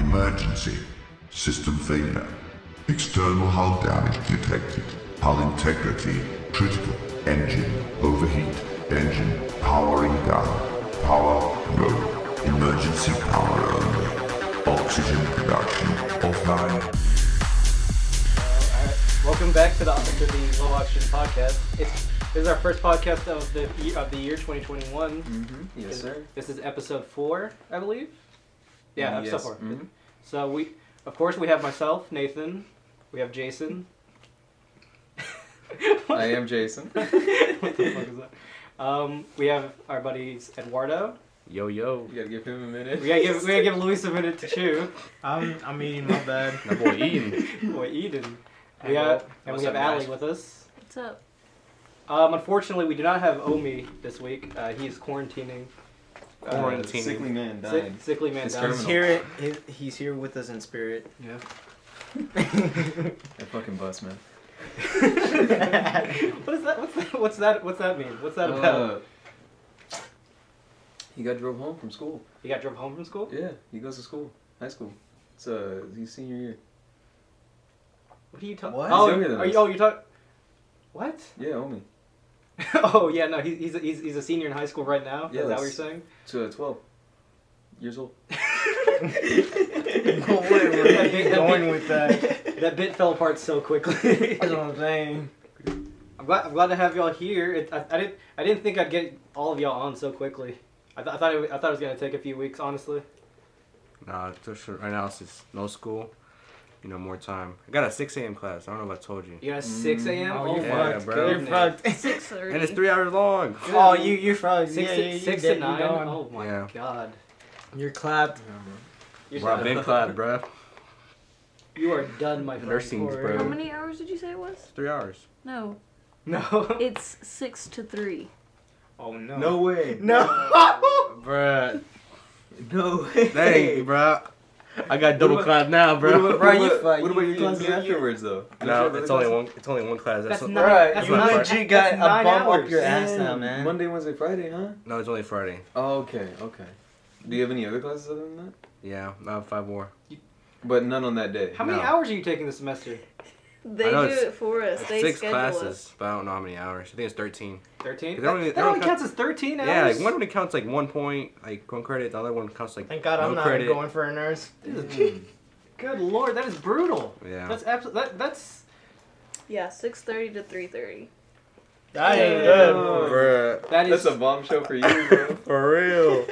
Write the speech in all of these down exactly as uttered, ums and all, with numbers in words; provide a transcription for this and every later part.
Emergency. System failure. External hull damage detected. Hull integrity critical. Engine overheat. Engine powering down. Power low. Emergency power only. Oxygen production offline. Welcome back to the, to the Low Oxygen Podcast. It's, this is our first podcast of the of the year twenty twenty-one. Mm-hmm. Yes, this, sir. This is episode four, I believe. Yeah, mm, episode yes. four. Mm-hmm. So we, of course, we have myself, Nathan. We have Jason. I am Jason. What the fuck is that? Um, we have our buddies Eduardo. Yo yo. You gotta give him a minute. We gotta give, we gotta give Luis a minute to chew. I'm I'm Eden. My bad. My boy Eden. boy Eden. We got, and we have Allie with us. What's up? Um, unfortunately, we do not have Omi this week. Uh, he is quarantining. Quarantining. Uh, sickly man dying. Sick, sickly man dying. He's here, he's here with us in spirit. Yeah. That fucking bus, man. What is that? What's that? What's that? What's that mean? What's that about? Uh, he got drove home from school. He got drove home from school? Yeah. He goes to school. High school. It's uh, his senior year. What are you talking? What? Oh, are you? Oh, you're talking. What? Yeah, Omi. Oh yeah, no, he's he's a, he's he's a senior in high school right now. Yeah, is that what you're saying? To uh, twelve years old. No way, we're that bit, that going bit, with that. That bit fell apart so quickly. That's what I'm saying. I'm glad I'm glad to have y'all here. It, I, I didn't I didn't think I'd get all of y'all on so quickly. I, th I thought it, I thought it was gonna take a few weeks, honestly. Nah, just right now it's just no school. You know, more time. I got a six a m class. I don't know if I told you. You got a six a m? Oh, you yeah, fucked. Bro. You're fucked. six thirty. And it's three hours long. Oh, you, you're fucked. Six, yeah, yeah, six to nine? Oh, my yeah. God. You're clapped. Yeah, bro, I've been clapped, bro. You are done, my nursing, bro. How many hours did you say it was? Three hours. No. No. It's six to three. Oh, no. No way. No. Bruh. No way. Dang, bro. I got double about, class now, bro. What about, what about, what about your classes afterwards, though? No, it's class? only one. It's only one class. That's, that's not. Right. That's you legit got a bump hours. up your ass yeah. now, man. Monday, Wednesday, Friday, huh? No, it's only Friday. Oh, okay, okay. Do you have any other classes other than that? Yeah, I have five more. You, but none on that day. How no. many hours are you taking this semester? They do it for us. They six schedule classes, us. But I don't know how many hours. I think it's thirteen. Thirteen. That only, that only counts as thirteen hours. Yeah, like one only counts like one point, like one credit. The other one counts like thank God no I'm not credit. going for a nurse. Mm. Good lord, that is brutal. Yeah. That's absolutely. That, that's. Yeah, six thirty to three thirty. That ain't good, bruh. That is. That's a bombshell for you, bro. For real.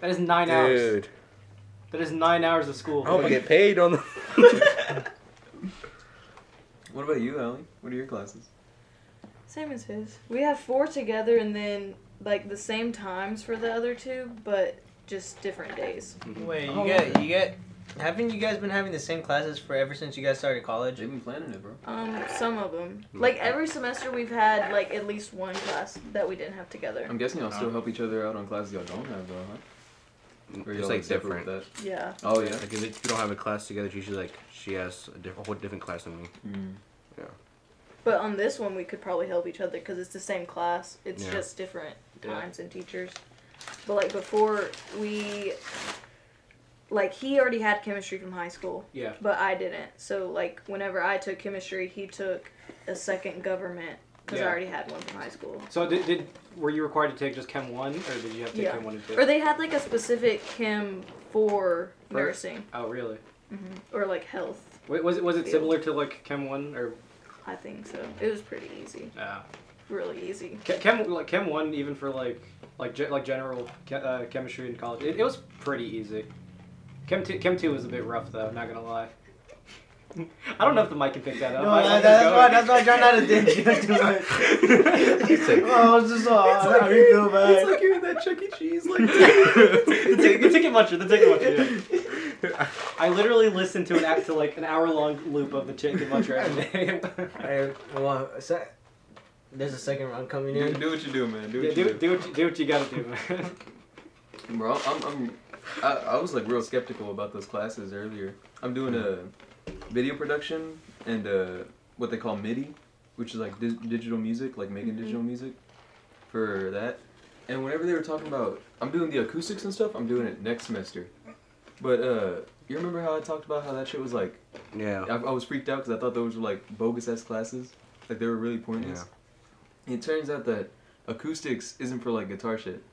That is nine Dude. hours. Dude. That is nine hours of school. I'm gonna get paid on the. What about you, Allie? What are your classes? Same as his. We have four together and then, like, the same times for the other two, but just different days. Wait, you oh, get, you get, haven't you guys been having the same classes for ever since you guys started college? They've been planning it, bro. Um, some of them. Like, every semester we've had, like, at least one class that we didn't have together. I'm guessing y'all still help each other out on classes y'all don't have, though, huh? It's like different. That. Yeah. Oh yeah. Like if you don't have a class together, it's usually like she has a, diff a whole different class than me. Mm. Yeah. But on this one, we could probably help each other because it's the same class. It's yeah. just different times yeah. and teachers. But like before, we like he already had chemistry from high school. Yeah. But I didn't. So like whenever I took chemistry, he took a second government. Because yeah. I already had one from high school. So did, did were you required to take just Chem one, or did you have to take yeah. Chem one and two? Or they had like a specific Chem for First? nursing. Oh really? Mm-hmm. Or like health. Wait, was it was it field. similar to like Chem one or? I think so. It was pretty easy. Yeah. Really easy. Chem like Chem one even for like like ge like general ke uh, chemistry in college it, it was pretty easy. Chem two Chem two was a bit rough though. I'm not gonna lie. I don't know if the mic can pick that up. No, I that, that's, why, that's why I tried not to ditch you too much. He's like, oh, it's just all, it's like, you feel bad. It's like you're in that Chuck E. Cheese. Like, the ticket muncher, the ticket muncher. Yeah. I literally listened to an act to like an hour-long loop of the ticket muncher every day. Hey, well, that, there's a second round coming in. Do, do what you do, man. Do what yeah, you do. Do what you, do what you gotta do, man. Bro, I'm, I'm, I, I was like real skeptical about those classes earlier. I'm doing a. video production and uh, what they call MIDI, which is like di digital music, like making mm-hmm. digital music for that. And whenever they were talking about, I'm doing the acoustics and stuff, I'm doing it next semester. But uh, you remember how I talked about how that shit was like? Yeah. I, I was freaked out because I thought those were like bogus ass classes, like they were really pointless. Yeah. It turns out that acoustics isn't for like guitar shit.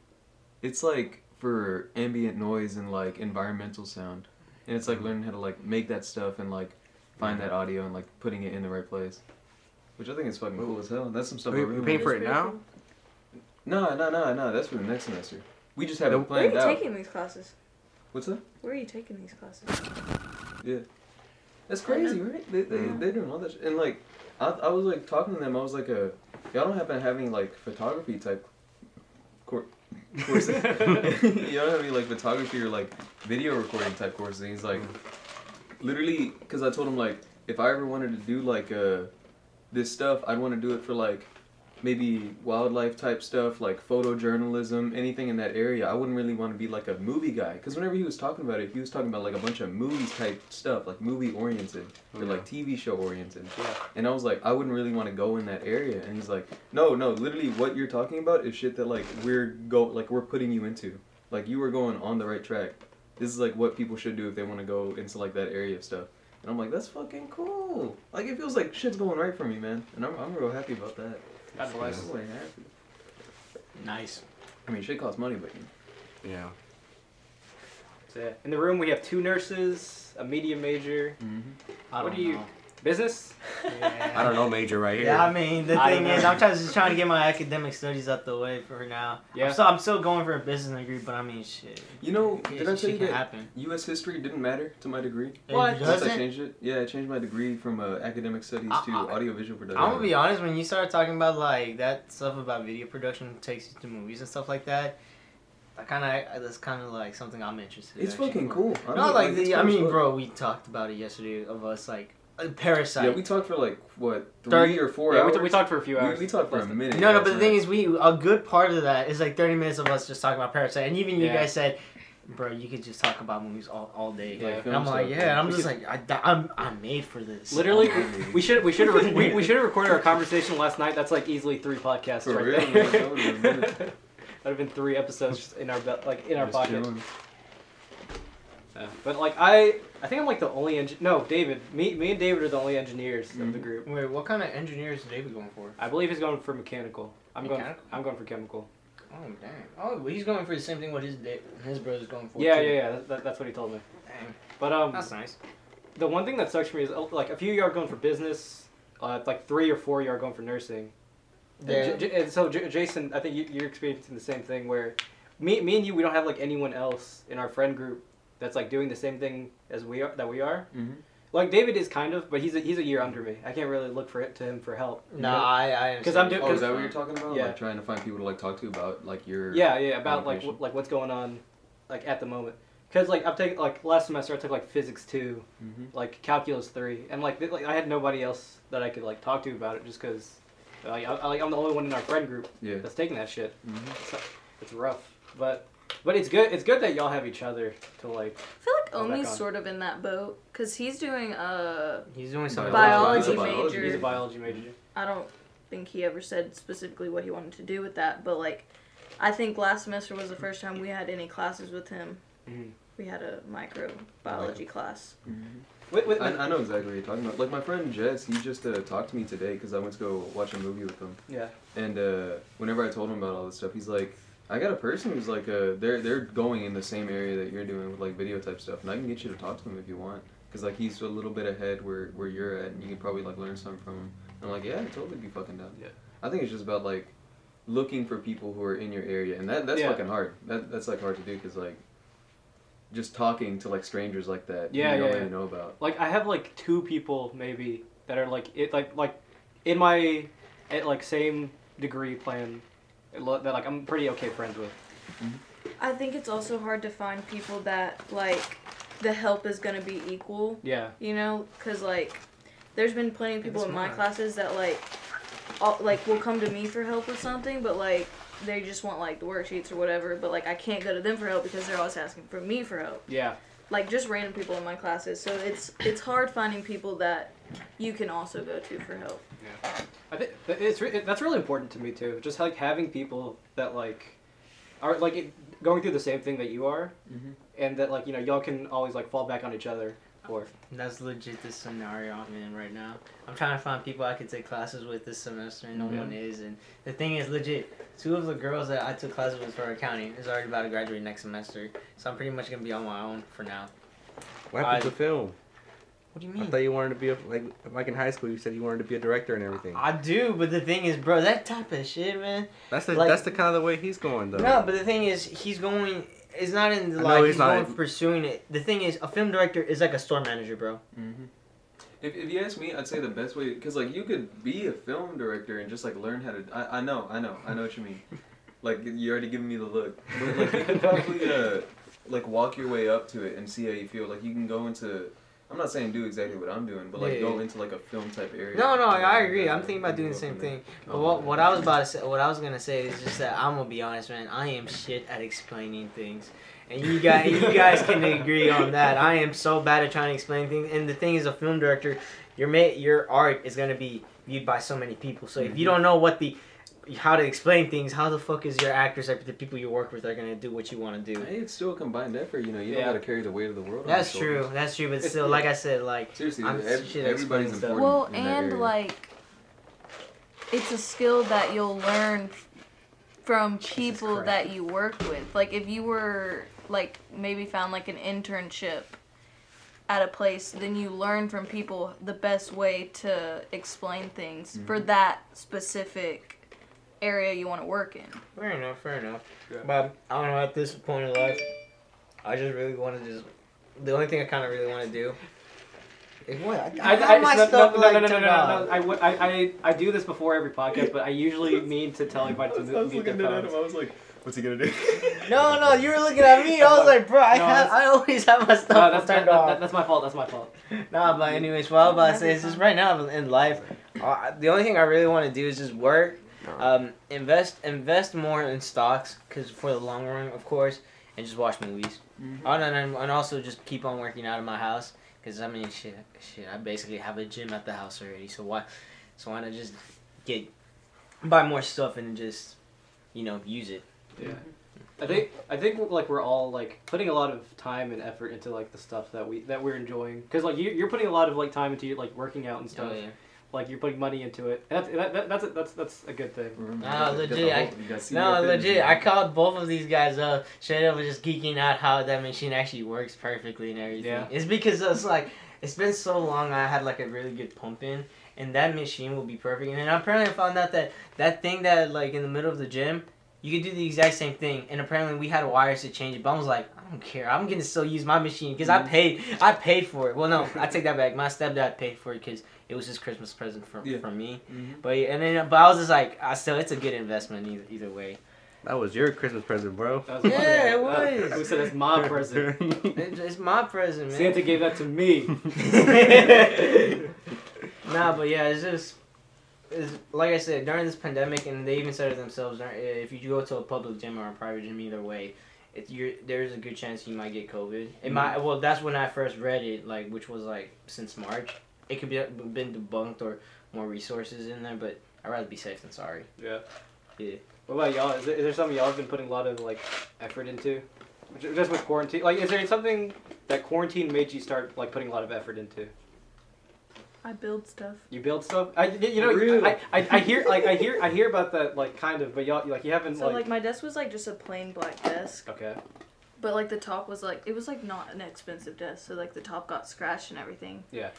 It's like for ambient noise and like environmental sound, and it's like learning how to like make that stuff and like find that audio and like putting it in the right place, which I think is fucking cool Ooh. as hell. That's some stuff. Are you, I really paying for it now? No, no, no, no. That's for the next semester. We just haven't planned out. Where are you taking these classes? What's that? Where are you taking these classes? Yeah, that's crazy, right? They they yeah. they doing all that shit. And like, I I was like talking to them. I was like, a y'all don't happen to have any like photography type course. courses. You don't have any like photography or like video recording type courses. And he's like, literally, because I told him like, if I ever wanted to do like uh, this stuff, I'd want to do it for like maybe wildlife type stuff, like photojournalism, anything in that area. I wouldn't really want to be like a movie guy. Because whenever he was talking about it, he was talking about like a bunch of movies type stuff, like movie oriented, or yeah. like T V show oriented. Yeah. And I was like, I wouldn't really want to go in that area. And he's like, no, no, literally what you're talking about is shit that like we're go like we're putting you into. Like you are going on the right track. This is like what people should do if they want to go into like that area of stuff. And I'm like, that's fucking cool. Like it feels like shit's going right for me, man. And I'm I'm real happy about that. God bless. Nice. I mean, shit costs money, but yeah. That's it. In the room, we have two nurses, a media major. Mm-hmm. I what don't do you? Know. Business? Yeah. I don't know, major right here. Yeah, I mean, the I thing know. is, I'm just trying to get my academic studies out the way for now. Yeah. I'm still, I'm still going for a business degree, but I mean, shit. You know, yeah, did I tell you that happen. U S history didn't matter to my degree? What? Does I changed it? Yeah, I changed my degree from uh, academic studies I, to I, audiovisual production. I'm gonna be honest, when you start talking about like that stuff about video production takes you to movies and stuff like that, I kind of that's kind of like something I'm interested in. It's actually. fucking cool. I Not like, like the, I mean, bro, we talked about it yesterday of us like. Parasite. Yeah, we talked for like what three thirty, or four yeah, hours. We, we talked for a few hours. We, we talked for a minute. No, no, but the thing is, we a good part of that is like thirty minutes of us just talking about Parasite, and even you yeah. guys said, "Bro, you could just talk about movies all, all day." Yeah, like, and I'm like, "Yeah," and I'm just could, like, I, "I'm I'm made for this." Literally, we should we should have we, we should have recorded our conversation last night. That's like easily three podcasts for right real? there. That would have been, that would have been three episodes in our like in our just pocket. Chilling. Yeah. But like I, I think I'm like the only engi- no David. Me, me and David are the only engineers mm-hmm. of the group. Wait, what kind of engineer is David going for? I believe he's going for mechanical. I'm mechanical? going. I'm going for chemical. Oh damn! Oh, well, he's going for the same thing what his da- his brother's going for. Yeah, too. yeah, yeah. That, that's what he told me. Dang. But um, that's nice. The one thing that sucks for me is like a few of you are going for business, uh, like three or four of you are going for nursing. Yeah. J- J- so J- Jason, I think you, you're experiencing the same thing where, me, me and you, we don't have like anyone else in our friend group that's like doing the same thing as we are that we are. Mm-hmm. Like David is kind of, but he's a, he's a year under me. I can't really look for it to him for help. No, nah, I I because I'm doing. Oh, is that what you're talking about? Yeah, like trying to find people to like talk to about like your. Yeah, yeah, about like w- like what's going on, like at the moment. Because like I'm taking like last semester I took like physics two, mm-hmm. like calculus three, and like, th- like I had nobody else that I could like talk to about it just because, like, I, like I'm the only one in our friend group yeah. that's taking that shit. Mm-hmm. So, it's rough, but. But it's good. It's good that y'all have each other to like. I feel like Omi's sort of in that boat because he's doing a. He's doing something. Biology, biology major. Biology. He's a biology major. I don't think he ever said specifically what he wanted to do with that, but like, I think last semester was the first time we had any classes with him. Mm-hmm. We had a microbiology class. Mm-hmm. Wait, wait, wait. I, I know exactly what you're talking about. Like my friend Jess, he just uh, talked to me today because I went to go watch a movie with him. Yeah. And uh, whenever I told him about all this stuff, he's like. I got a person who's like a they're they're going in the same area that you're doing with like video type stuff, and I can get you to talk to him if you want, cause like he's a little bit ahead where where you're at, and you can probably like learn something from him. And I'm like, yeah, I'd totally be fucking down. Yeah. I think it's just about like looking for people who are in your area, and that that's yeah. fucking hard. That that's like hard to do, cause like just talking to like strangers like that, yeah, you don't yeah, really yeah. know about. Like I have like two people maybe that are like it like like in my at like same degree plan. That like I'm pretty okay friends with. I think it's also hard to find people that like the help is gonna be equal. Yeah. You know, cause like there's been plenty of people it's in my classes that like all, like will come to me for help with something, but like they just want like the worksheets or whatever. But like I can't go to them for help because they're always asking for me for help. Yeah. Like just random people in my classes, so it's it's hard finding people that you can also go to for help. Yeah, I think it's re- it, that's really important to me too. Just like having people that like are like it, going through the same thing that you are, mm-hmm. and that, like, you know, y'all can always, like, fall back on each other for. That's legit the scenario I'm in right now. I'm trying to find people I can take classes with this semester, and no mm-hmm. one is. And the thing is, legit, two of the girls that I took classes with for accounting is already about to graduate next semester, so I'm pretty much going to be on my own for now. What happened I, to film? What do you mean? I thought you wanted to be, a, like, like in high school, you said you wanted to be a director and everything. I do, but the thing is, bro, that type of shit, man. That's the, like, that's the kind of the way he's going, though. No, but the thing is, he's going, it's not in the, like, he's, he's not going pursuing it. The thing is, a film director is like a store manager, bro. Mm-hmm. If, if you ask me, I'd say the best way, because, like, you could be a film director and just, like, learn how to, I, I know, I know, I know what you mean. Like, you're already giving me the look. But, like, you could probably, uh, like, walk your way up to it and see how you feel. Like, you can go into... I'm not saying do exactly what I'm doing, but, like, yeah, go yeah. into, like, a film type area. No, no, I agree. I'm thinking about doing the same thing. But what, what I was about to say, what I was gonna say is just that I'm gonna be honest, man. I am shit at explaining things, and you guys, you guys can agree on that. I am so bad at trying to explain things. And the thing is, a film director, your ma- your art is gonna be viewed by so many people. So if you don't know what the how to explain things, how the fuck is your actors, the people you work with, are going to do what you want to do? Hey, it's still a combined effort, you know, you yeah. don't got to carry the weight of the world. That's on true, that's true, but still, like I said, like, seriously, I'm every, shit everybody's important. Well, in and, that area. Like, it's a skill that you'll learn from people that you work with. Like, if you were, like, maybe found, like, an internship at a place, then you learn from people the best way to explain things mm-hmm. for that specific area you want to work in. Fair enough, fair enough. Yeah. But I don't know, at this point in life, I just really want to just... The only thing I kind of really want to do is what? I, I, I my no, stuff no, no, like no, no, no, no, no, no. I, I, I do this before every podcast, but I usually mean to tell everybody to mute their phones. I was looking at him, I was like, what's he going to do? No, no, you were looking at me. I was like, bro, I, no, have, I always have my stuff no, that's turned that, off. That, that's my fault, that's my fault. Nah, but anyways, what I was about to say is just right now in life, uh, the only thing I really want to do is just work, Um, invest invest more in stocks, because for the long run, of course, and just watch movies. Mm-hmm. And, and also just keep on working out of my house, because I mean, shit, shit, I basically have a gym at the house already, so why, so why not just get, buy more stuff and just, you know, use it. Yeah. I think, I think like we're all like putting a lot of time and effort into like the stuff that we, that we're enjoying. Because like you, you're putting a lot of like time into your like working out and stuff. Oh, yeah. Like, you're putting money into it. And that's, that, that's, a, that's, that's a good thing. Nah, legit. I, no, legit. I called both of these guys up. Straight up was just geeking out how that machine actually works perfectly and everything. Yeah. It's because it's like, it's been so long I had, like, a really good pump in. And that machine will be perfect. And apparently I found out that that thing that, like, in the middle of the gym, you could do the exact same thing. And apparently we had wires to change it. But I was like, I don't care. I'm going to still use my machine because mm-hmm. I paid. I paid for it. Well, no, I take that back. My stepdad paid for it because it was his Christmas present from yeah. from me. Mm-hmm. But and then but I was just like, I still, it's a good investment either, either way. That was your Christmas present, bro. That was yeah, it was. Who said it's my present? It's, it's my present, man. Santa gave that to me. Nah, but yeah, it's just. Is, like I said, during this pandemic, and they even said it themselves, if you go to a public gym or a private gym, either way, if you're, there's a good chance you might get COVID. It mm-hmm. might, well, that's when I first read it, like, which was like since March. It could be been debunked or more resources in there, but I'd rather be safe than sorry. Yeah. Yeah. What about y'all? Is there, is there something y'all have been putting a lot of like effort into, just with quarantine? Like, is there something that quarantine made you start like putting a lot of effort into? I build stuff. You build stuff? I you know really? I, I I hear like I hear I hear about that like kind of, but y'all like you haven't so, like. So like my desk was like just a plain black desk. Okay. But like the top was like it was like not an expensive desk, so like the top got scratched and everything. Yeah.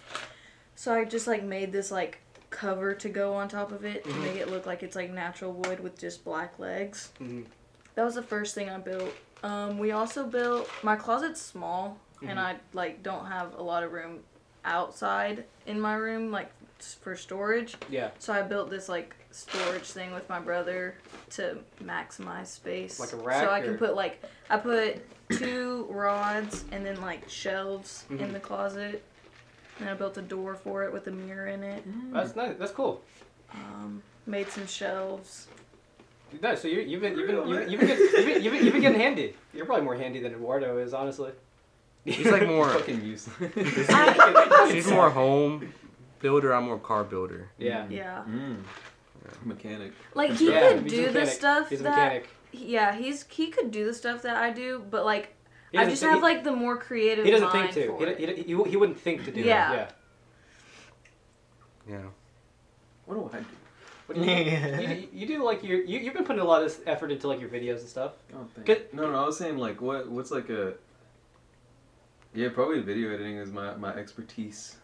So I just like made this like cover to go on top of it to mm-hmm. make it look like it's like natural wood with just black legs. Mm-hmm. That was the first thing I built. Um, we also built my closet's small mm-hmm. and I like don't have a lot of room outside in my room like for storage. Yeah. So I built this like storage thing with my brother to maximize space. Like a rack. So I can or... put like I put two rods and then like shelves mm-hmm. in the closet. And I built a door for it with a mirror in it. Mm. That's nice. That's cool. Um, made some shelves. No, so you, you've been you've been you've, you've been getting, you've been, you've been, you've been getting handy. You're probably more handy than Eduardo is, honestly. He's like more fucking useless. He's more home builder. I'm more car builder. Yeah. Yeah. Mm. Mechanic. Like he yeah, could do the stuff he's that. Mechanic. Yeah, he's he could do the stuff that I do, but like I just have, he, like, the more creative He doesn't mind think to. He, he, he, he wouldn't think to do yeah. that. Yeah. Yeah. What do I do? What do you, do? you, you do, like, your, you, you've been putting a lot of effort into, like, your videos and stuff. Oh, thank no, no, I was saying, like, what what's, like, a... Yeah, probably video editing is my, my expertise.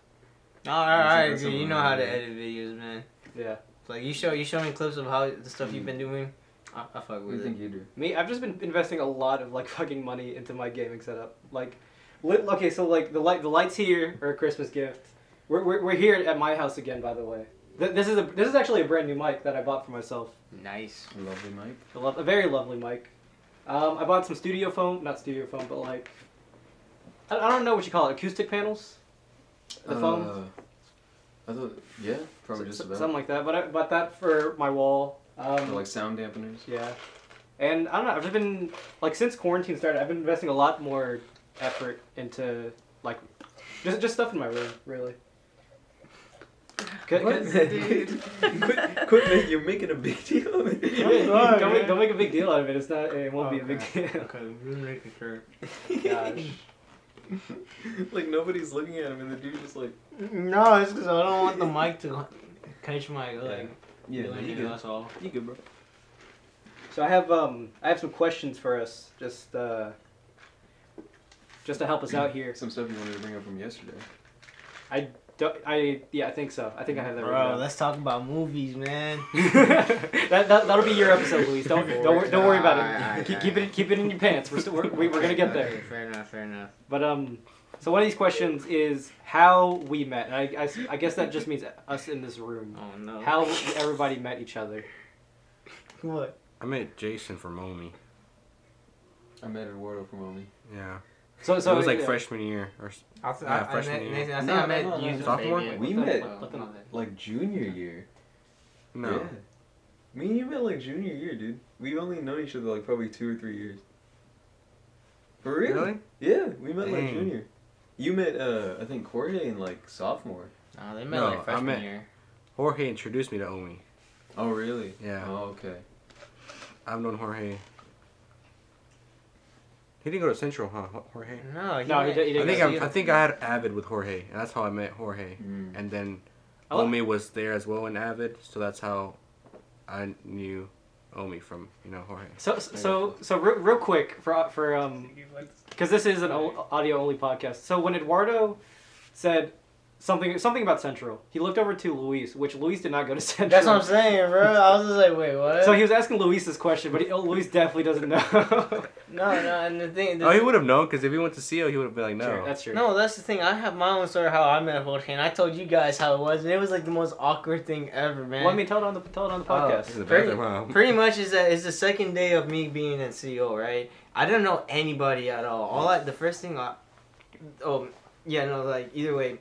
Oh, all right, all right. You know how to edit videos, man. Yeah. Like, you show you show me clips of how the stuff mm. you've been doing. I, I fuck with what do you it. Think you do? Me? I've just been investing a lot of, like, fucking money into my gaming setup. Like, lit, okay, so, like, the light the lights here are a Christmas gift. We're, we're, we're here at my house again, by the way. Th this is a this is actually a brand new mic that I bought for myself. Nice. A lovely mic. A, lo a very lovely mic. Um, I bought some studio foam. Not studio foam, but, like... I don't know what you call it, acoustic panels? The uh, foam? I thought, yeah, probably so, just about. Something like that, but I bought that for my wall. Um, for like sound dampeners? Yeah. And I don't know, I've just been, like, since quarantine started, I've been investing a lot more effort into, like, just, just stuff in my room, really. What, dude? quit, quit make, you're making a big deal of it. Sorry, don't, make, don't make a big deal out of it, it's not, it won't oh, be a big God. Deal. Okay, we're making sure. Gosh. Like, nobody's looking at him, and the dude just like... No, it's because I don't want the mic to catch my, like... Yeah, yeah you good. That's all. You good, bro. So I have, um, I have some questions for us, just, uh... just to help us out here. Some stuff you wanted to bring up from yesterday. I don't... I... Yeah, I think so. I think I have that right now. Bro, let's talk about movies, man. that, that, that'll be your episode, Luis. Don't, don't, don't, don't worry about it. Right, right, keep, right. keep it. Keep it in your pants. We're, still, we're, we're going to get there. Okay, fair enough, fair enough. But, um... so one of these questions is how we met. And I, I, I guess that just means us in this room. Oh, no. How everybody met each other. What? I met Jason from Omi. I met Eduardo from Omi. Yeah. So, so it was like yeah. freshman year. Or, I th yeah, I, freshman I met, year. Nathan, I think no, I met no, no, you. Sophomore? Baby. We met oh. like junior year. No. Yeah. Me and you met like junior year, dude. We've only known each other like probably two or three years. For real? Really? Yeah, we met Dang. like junior. You met, uh, I think, Jorge in, like, sophomore. Oh, they met, no, like, freshman I met, year. Jorge introduced me to Omi. Oh, really? Yeah. Oh, okay. I've known Jorge. He didn't go to Central, huh, Jorge? No, he, no, he, did, he didn't I think, I, I, think I had Avid with Jorge, and that's how I met Jorge. Mm. And then oh. Omi was there as well in Avid, so that's how I knew Omi from, you know, Jorge. So, so, so, so real, real quick, for, for um... because this is an audio-only podcast. So when Eduardo said something something about Central, he looked over to Luis, which Luis did not go to Central. That's what I'm saying, bro. I was just like, wait, what? So he was asking Luis this question, but he, oh, Luis definitely doesn't know. No, no, and the thing... The, oh, he would have known, because if he went to C O, he would have been like, no. True, that's true. No, that's the thing. I have my own story of how I met Jorge, and I told you guys how it was, and it was like the most awkward thing ever, man. Well, I mean, tell it on the, tell it on the podcast. Oh, the pretty, bathroom, huh? pretty much is that it's the second day of me being at C O, right? I didn't know anybody at all. All I, the first thing I... Oh, yeah, no, like, either way...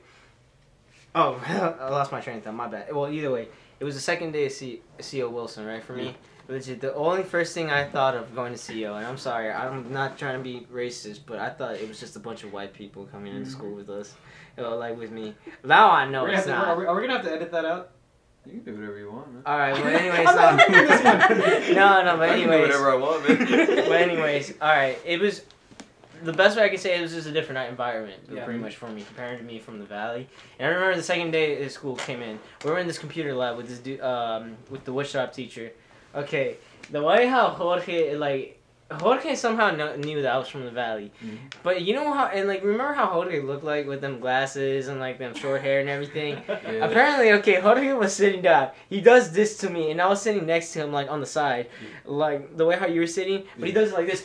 Oh, I lost my train of thought, my bad. Well, either way, it was the second day of C CO Wilson, right, for me? Legit, the only first thing I thought of going to C O, and I'm sorry, I'm not trying to be racist, but I thought it was just a bunch of white people coming into school with us, you know, like, with me. Now I know it's not. Are we, are we going to have to edit that out? You can do whatever you want, man. All right, well, anyways. um, no, no, but anyways. I can do whatever I want, man. But anyways, all right, it was, the best way I could say it was just a different environment, yeah. pretty much for me, compared to me from the Valley. And I remember the second day of school came in. We were in this computer lab with this dude, um, with the woodshop teacher. Okay, the way how Jorge, like, Jorge somehow no knew that I was from the Valley. Mm-hmm. But you know how, and like, remember how Jorge looked like with them glasses and like them short hair and everything? Yeah. Apparently, okay, Jorge was sitting down. He does this to me, and I was sitting next to him, like, on the side. Yeah. Like, the way how you were sitting, but yeah. he does like this.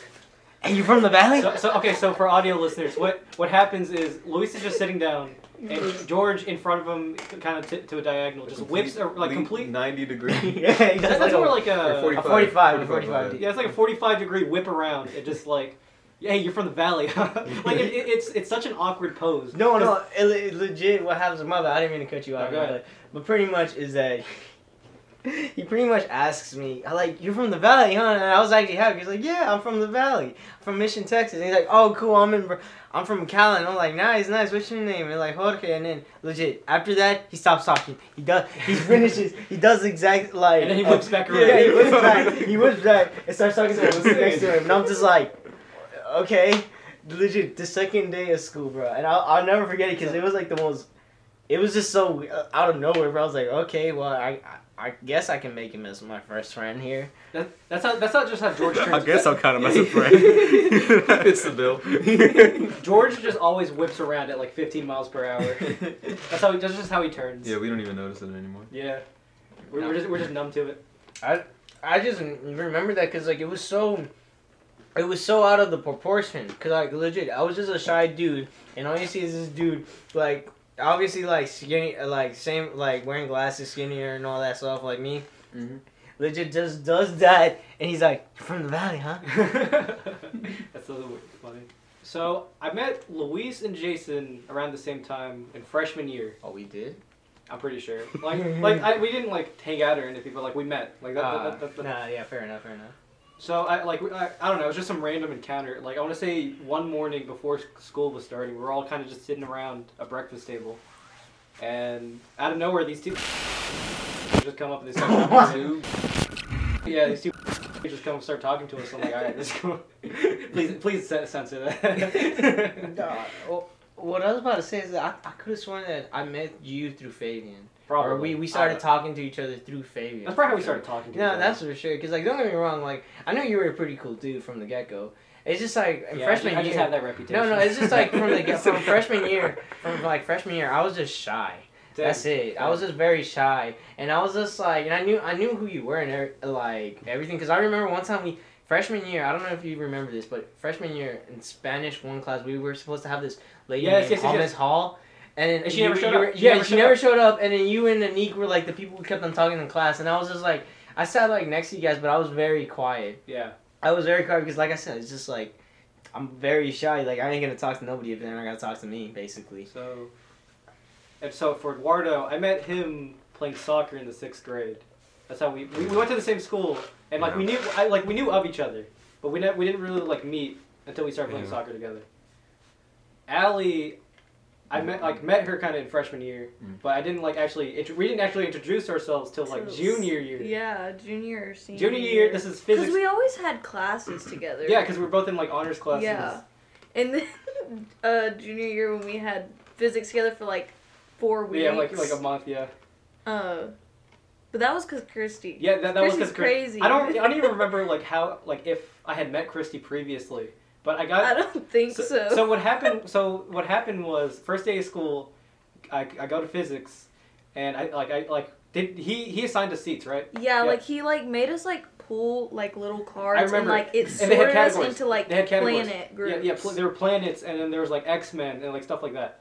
And you're from the Valley? So, so, okay, so for audio listeners, what, what happens is Luis is just sitting down, and George in front of him, kind of t to a diagonal, just whips, a, like, complete... ninety degree. Yeah, that's, that's like more a, like a... forty-five. forty-five, forty-five, forty-five. Yeah, it's like a forty-five degree whip around. It just, like, hey, you're from the Valley. Like, it, it, it's it's such an awkward pose. No, no, it, it legit, what happens in my bad, I didn't mean to cut you off, no, but pretty much is that... He pretty much asks me, I like, you're from the Valley, huh? And I was actually happy. He's like, yeah, I'm from the Valley. I'm from Mission, Texas. And he's like, oh, cool, I'm in, I'm from Cal. And I'm like, nice, nice, what's your name? And like, Jorge. And then, legit, after that, he stops talking. He does, he finishes, he does exact, like. And then he whips uh, back around. Yeah, he whips back, he whips back, and starts talking to him, next to him. And I'm just like, okay. legit the second day of school, bro, and I'll, I'll never forget it because it was like the most. It was just so out of nowhere, bro. I was like, okay, well, I I, I guess I can make him as my first friend here. That, that's not that's not just how George turns. I guess I'm kind of my friend. It's the bill. George just always whips around at like fifteen miles per hour. That's how he, that's just how he turns. Yeah, we don't even notice it anymore. Yeah, we're, no. we're just we're just numb to it. I I just remember that because like it was so. It was so out of the proportion, cause like legit, I was just a shy dude, and all you see is this dude, like obviously like skinny, like same, like wearing glasses, skinnier, and all that stuff, like me. Mm-hmm. Legit just does that, and he's like, "You're from the valley, huh?" That's a little funny. So I met Luis and Jason around the same time in freshman year. Oh, we did. I'm pretty sure. Like, like I, we didn't like hang out or anything, but like we met. Like that. Uh, that, that, that, that nah, yeah, fair enough, fair enough. So, I like I, I don't know, it was just some random encounter. Like, I want to say one morning before school was starting, we were all kind of just sitting around a breakfast table. And out of nowhere, these two just come up and they start talking to Yeah, these two just come and start talking to us. I'm like, all right, let's go. Please, please censor that. No, well, what I was about to say is that I, I could have sworn that I met you through Fabian. Probably. Or we, we started talking to each other through Fabian. That's probably how we started talking to no, each other. No, that's for sure. Because, like, don't get me wrong, like, I know you were a pretty cool dude from the get-go. It's just, like, in yeah, freshman I year... I just have that reputation. No, no, it's just, like, from the from freshman year, from, like, freshman year, I was just shy. Dude, that's it. Yeah. I was just very shy. And I was just, like, and I knew I knew who you were and, like, everything. Because I remember one time we... Freshman year, I don't know if you remember this, but freshman year, in Spanish one class, we were supposed to have this lady yes, named yes, Thomas yes. Hall... And, then and she you, never showed were, up. She yeah, never she showed never up. showed up. And then you and Anique were like the people who kept on talking in class. And I was just like, I sat like next to you guys, but I was very quiet. Yeah. I was very quiet because, like I said, it's just like, I'm very shy. Like, I ain't going to talk to nobody if they're not going to talk to me, basically. So, and so for Eduardo, I met him playing soccer in the sixth grade. That's how we, we, we went to the same school. And like, yeah. we knew, I, like, we knew of each other, but we, ne we didn't really like meet until we started playing yeah. soccer together. Allie... I met like met her kind of in freshman year, mm. but I didn't like actually we didn't actually introduce ourselves till like junior year. Yeah, junior or senior. Junior year. year. This is physics. Because we always had classes together. Yeah, because we were both in like honors classes. Yeah, and then uh, junior year when we had physics together for like four weeks. Yeah, like like a month. Yeah. Uh, but that was because Christy. Yeah, that, that Christy's was because crazy. I don't I don't even remember like how like if I had met Christy previously. But I got. I don't think so. So, so what happened? So what happened was first day of school, I, I go to physics, and I like I like did he he assigned us seats right? Yeah, yeah. like he like made us like pull like little cards. I remember. And like it sorted us into like planet groups. Yeah, yeah, pl there were planets, and then there was like X-Men and like stuff like that.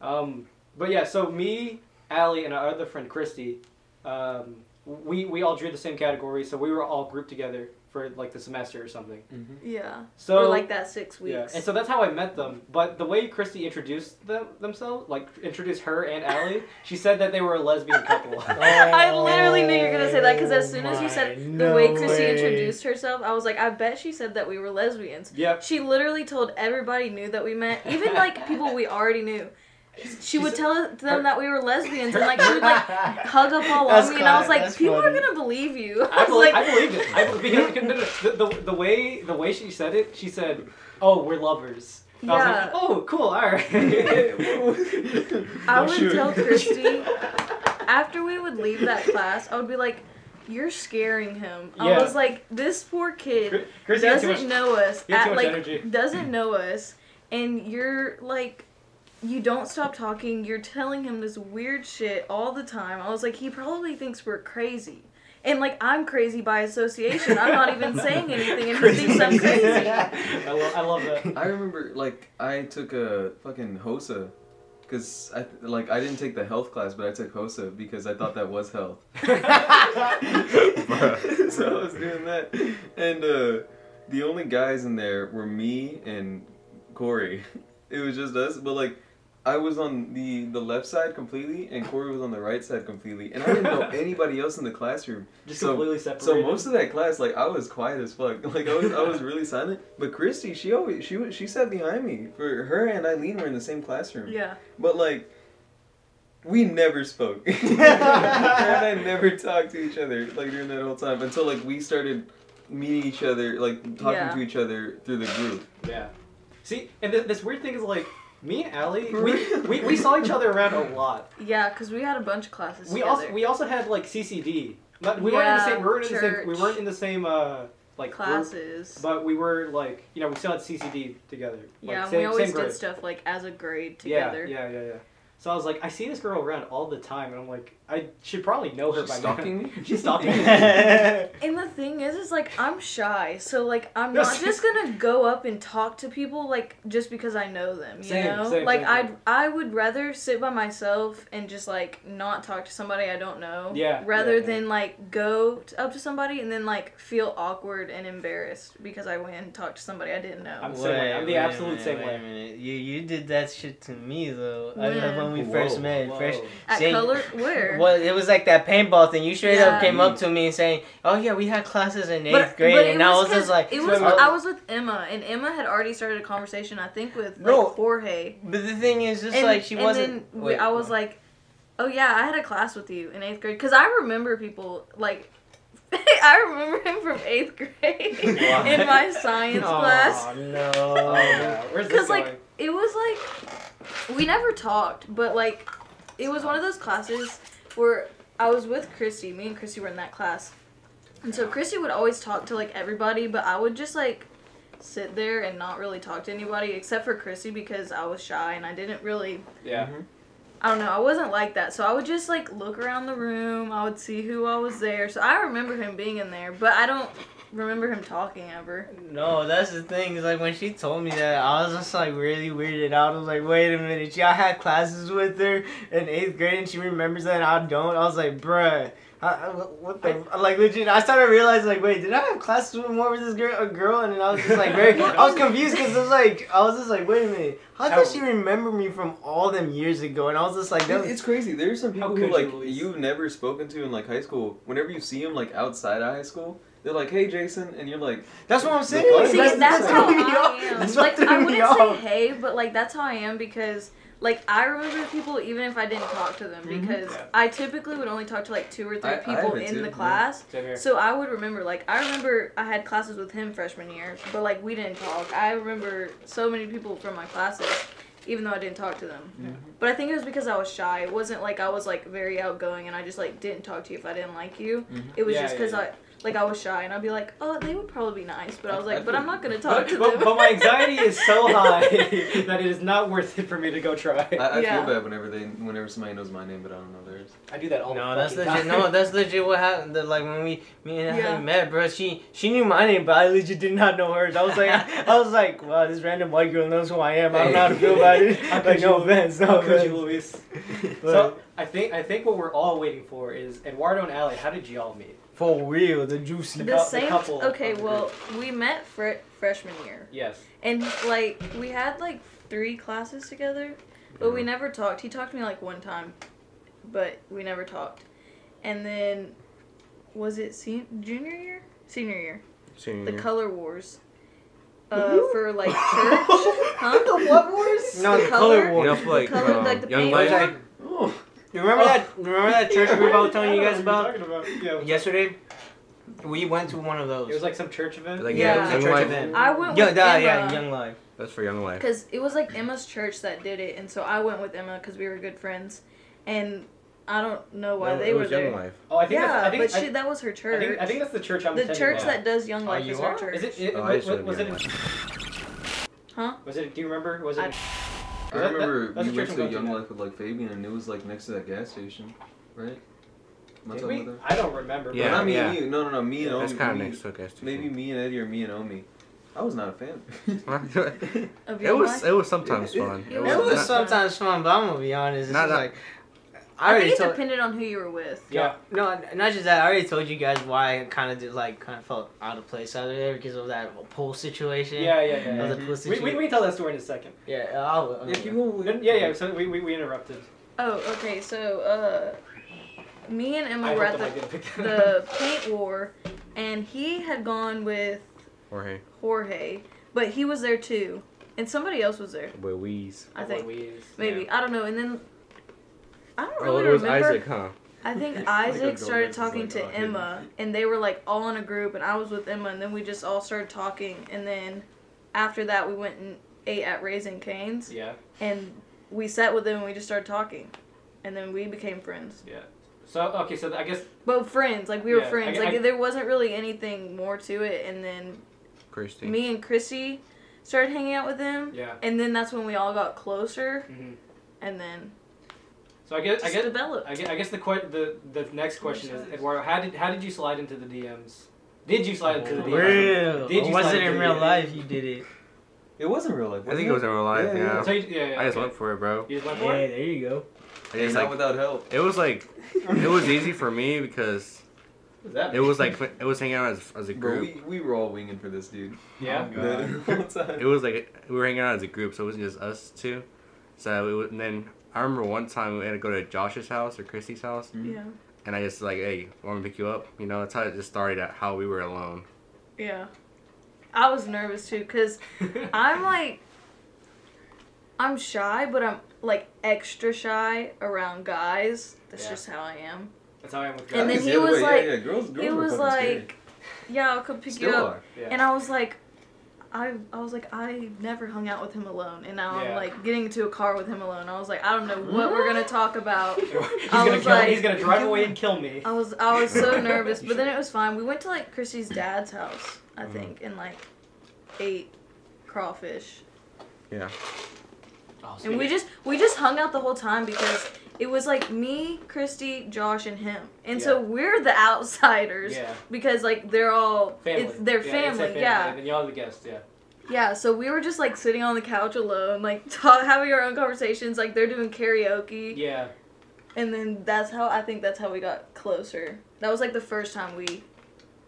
Um, but yeah, so me, Allie, and our other friend Christy, um, we we all drew the same category, so we were all grouped together. For like the semester or something. Mm-hmm. Yeah. So or like that six weeks. Yeah. And so that's how I met them. But the way Christy introduced them themselves, like introduced her and Allie, she said that they were a lesbian couple. Oh, I literally knew you were gonna say that because as soon as you said no the way Christy way. introduced herself, I was like, I bet she said that we were lesbians. Yep. She literally told everybody knew that we met, even like people we already knew. She would tell them that we were lesbians, and like she would like hug up all on me, and I was like, "People are gonna believe you." I was like, "I believed it." I, because the, the the way the way she said it, she said, "Oh, we're lovers." And yeah. I was like, "Oh, cool, all right." I would tell Christy after we would leave that class, I would be like, "You're scaring him." I yeah. was like, "This poor kid Chris, doesn't much, know us, at, like energy. doesn't know us, and you're like." You don't stop talking. You're telling him this weird shit all the time. I was like, he probably thinks we're crazy. And, like, I'm crazy by association. I'm not even saying anything, and he thinks I'm crazy. I, lo I love that. I remember, like, I took a fucking HOSA. Because, I, like, I didn't take the health class, but I took HOSA because I thought that was health. So I was doing that. And uh, the only guys in there were me and Corey. It was just us, but, like... I was on the, the left side completely, and Corey was on the right side completely, and I didn't know anybody else in the classroom. Just so, completely separated. So most of that class, like, I was quiet as fuck. Like, I was, I was really silent, but Christy, she always, she, she sat behind me. For her and Eileen were in the same classroom. Yeah. But, like, we never spoke. Her and I never talked to each other, like, during that whole time, until, like, we started meeting each other, like, talking yeah. to each other through the group. Yeah. See, and th this weird thing is like, me and Allie, we, we, we saw each other around a lot. Yeah, because we had a bunch of classes we together. Also, we also had, like, C C D. But we, yeah, weren't in the same, we, weren't in the same, we weren't in the same, uh, like, classes. Group, but we were, like, you know, we still had C C D together. Like, yeah, same, we always did stuff, like, as a grade together. Yeah, yeah, yeah, yeah. So I was like, I see this girl around all the time, and I'm like, I should probably know her She's by now. Me? She's stalking me. She's stalking me. And the thing is, is like, I'm shy, so like, I'm not just gonna go up and talk to people, like, just because I know them, you same, know? Same, like, same, I'd, I would rather sit by myself and just, like, not talk to somebody I don't know. Yeah. Rather yeah, than, yeah. like, go up to somebody and then, like, feel awkward and embarrassed because I went and talked to somebody I didn't know. I'm the same way. I'm the absolute same way. You, you did that shit to me, though. I remember when we whoa, first met. Whoa. First, At saying, color? Where? Well, it was like that paintball thing. You straight yeah. up came up to me and saying, "Oh yeah, we had classes in eighth but, grade," but and I was just like, "It was." Oh. I was with Emma, and Emma had already started a conversation, I think, with like, no, Jorge. But the thing is, just and, like she and wasn't. Then wait, I was wait. like, "Oh yeah, I had a class with you in eighth grade," because I remember people like. I remember him from eighth grade in my science oh, class. Oh no! Oh, yeah. Where's this going? Like it was like we never talked, but like it was one of those classes. Where I was with Christy, me and Christy were in that class, and so Christy would always talk to like everybody, but I would just like sit there and not really talk to anybody except for Christy because I was shy and I didn't really. Yeah. Mm-hmm. I don't know. I wasn't like that, so I would just like look around the room. I would see who I was there, so I remember him being in there, but I don't remember him talking ever. No, that's the thing. It's like when she told me that, I was just like really weirded out. I was like, wait a minute, y'all had classes with her in eighth grade, and she remembers that and I don't. I was like, bruh. I, I, what the I, like legit I started realizing like wait did I have classes with more with this girl a girl and then I was just like very I was confused because I was like I was just like wait a minute how does she remember me from all them years ago and I was just like that was, it's crazy there's some people who like you've never spoken to in like high school whenever you see them like outside of high school they're like hey Jason and you're like that's what I'm saying see, that's, that's how I am that's like I wouldn't say hey but like that's how I am because like, I remember people even if I didn't talk to them because yeah. I typically would only talk to, like, two or three I, people I in too. the class. Yeah. So I would remember, like, I remember I had classes with him freshman year, but, like, we didn't talk. I remember so many people from my classes, even though I didn't talk to them. Yeah. But I think it was because I was shy. It wasn't like I was, like, very outgoing and I just, like, didn't talk to you if I didn't like you. Mm-hmm. It was yeah, just because yeah, yeah. I... Like, I was shy, and I'd be like, oh, they would probably be nice, but I was like, but I'm not going to talk but, to but, them. But my anxiety is so high that it is not worth it for me to go try. I, I yeah. feel bad whenever they, whenever somebody knows my name, but I don't know theirs. I do that all no, the that's legit, time. No, that's legit what happened. The, like, when we me and yeah. I met, bro, she, she knew my name, but I legit did not know hers. I was like, I, I was like, wow, this random white girl knows who I am. I don't know how to feel about it. Like, no offense. No offense. You, Luis. So, I think, I think what we're all waiting for is Eduardo and Allie, how did y'all meet? For real, the juicy the same, couple. Okay, well, we met fr freshman year. Yes. And, like, we had, like, three classes together, but mm. we never talked. He talked to me, like, one time, but we never talked. And then, was it se junior year? Senior year. Senior year. The Color Wars. Uh, for, like, church. Huh? The what wars? No, the, the Color, color Wars. No, like, color, um, like, the Young Life. Like, oh. You remember oh. that? Remember that church yeah, we were about telling you guys about? about. Yeah. Yesterday, we went to one of those. It was like some church event. Like, yeah, yeah, it was a church event. I went with Yo, that, Emma. Yeah, Young Life. That's for Young Life. Because it was like Emma's church that did it, and so I went with Emma because we were good friends, and I don't know why no, they it was were Young there. Life. Oh, I think. Yeah, that's, I think, but she, that was her church. I think, I think that's the church I'm. The church now. that does Young Life oh, is are? her church. Is it? it, oh, it was, was it? In, huh? Was it? Do you remember? Was it? I, I that, remember that, we went to Young Life with like Fabian, and it was like next to that gas station, right? Did we? I don't remember. Yeah, not me yeah. and you. No, no, no. Me and Omi. That's kind of next to a gas station. Maybe me and Eddie or me and Omi. I was not a fan. of it was. Life? It was sometimes it, fun. It, it, it was, was sometimes fun, but I'm gonna be honest. It's not like. I, I think it told, depended on who you were with. Yeah. yeah. No, not just that. I already told you guys why I kind of did, like, kind of felt out of place out of there because of that pool situation. Yeah, yeah, yeah. yeah. The pool situation. We, we, we can tell that story in a second. Yeah, I'll... I'll if you will, yeah, yeah, yeah, so we, we, we interrupted. Oh, okay, so, uh, me and Emma I were at the, the paint war, and he had gone with... Jorge. Jorge, but he was there, too. And somebody else was there. With Weez. I think. Weez, Maybe. Yeah. I don't know. And then... I don't really oh, it was remember. Isaac, huh? I think Isaac started talking like, to oh, Emma, yeah. and they were like all in a group, and I was with Emma, and then we just all started talking, and then after that we went and ate at Raising Cane's. Yeah. And we sat with him and we just started talking. And then we became friends. Yeah. So, okay, so I guess... But friends, like, we were yeah, friends. I, like, I, there wasn't really anything more to it, and then... Christy. Me and Christy started hanging out with him. Yeah. And then that's when we all got closer. Mm-hmm. And then... So I guess... I guess, developed. I guess, I guess the, the the next question is, Eduardo, how did, how did you slide into the D Ms? Did you slide into the D Ms? Real. Did you it wasn't in real life you did it. It wasn't real life. I think it was in real life, yeah. yeah. So you, yeah, yeah I just okay. went for it, bro. You just went for yeah, it? Yeah, there you go. I guess, not like, without help. It was like, it was easy for me because it was like it was hanging out as as a group. Bro, we, we were all winging for this dude. Yeah. Oh, God. It was like we were hanging out as a group, so it wasn't just us two. So it was, and then I remember one time we had to go to Josh's house or Christy's house. Yeah. And I just like, hey, want me to pick you up? You know, that's how it just started. At how we were alone. Yeah. I was nervous too, cause I'm like, I'm shy, but I'm. Like extra shy around guys. That's yeah. just how I am. That's how I am with guys. And then he the was way. like, yeah, yeah. Girls, girls he was like, scary. yeah, I'll come pick Still you up. Yeah. And I was like, I, I was like, I never hung out with him alone. And now yeah. I'm like getting into a car with him alone. I was like, I don't know what we're gonna talk about. he's I gonna was kill like, me. He's gonna drive away and kill me. I was, I was so nervous, but then it was fine. We went to like Christy's dad's house, I mm. think, and like ate crawfish. Yeah. And we just we just hung out the whole time because it was like me, Christy, Josh, and him, and yeah. so we're the outsiders yeah. because like they're all family. It's their yeah, family, it's family, yeah. And y'all are the guests, yeah. Yeah, so we were just like sitting on the couch alone, like talk, having our own conversations, like they're doing karaoke. Yeah. And then that's how I think that's how we got closer. That was like the first time we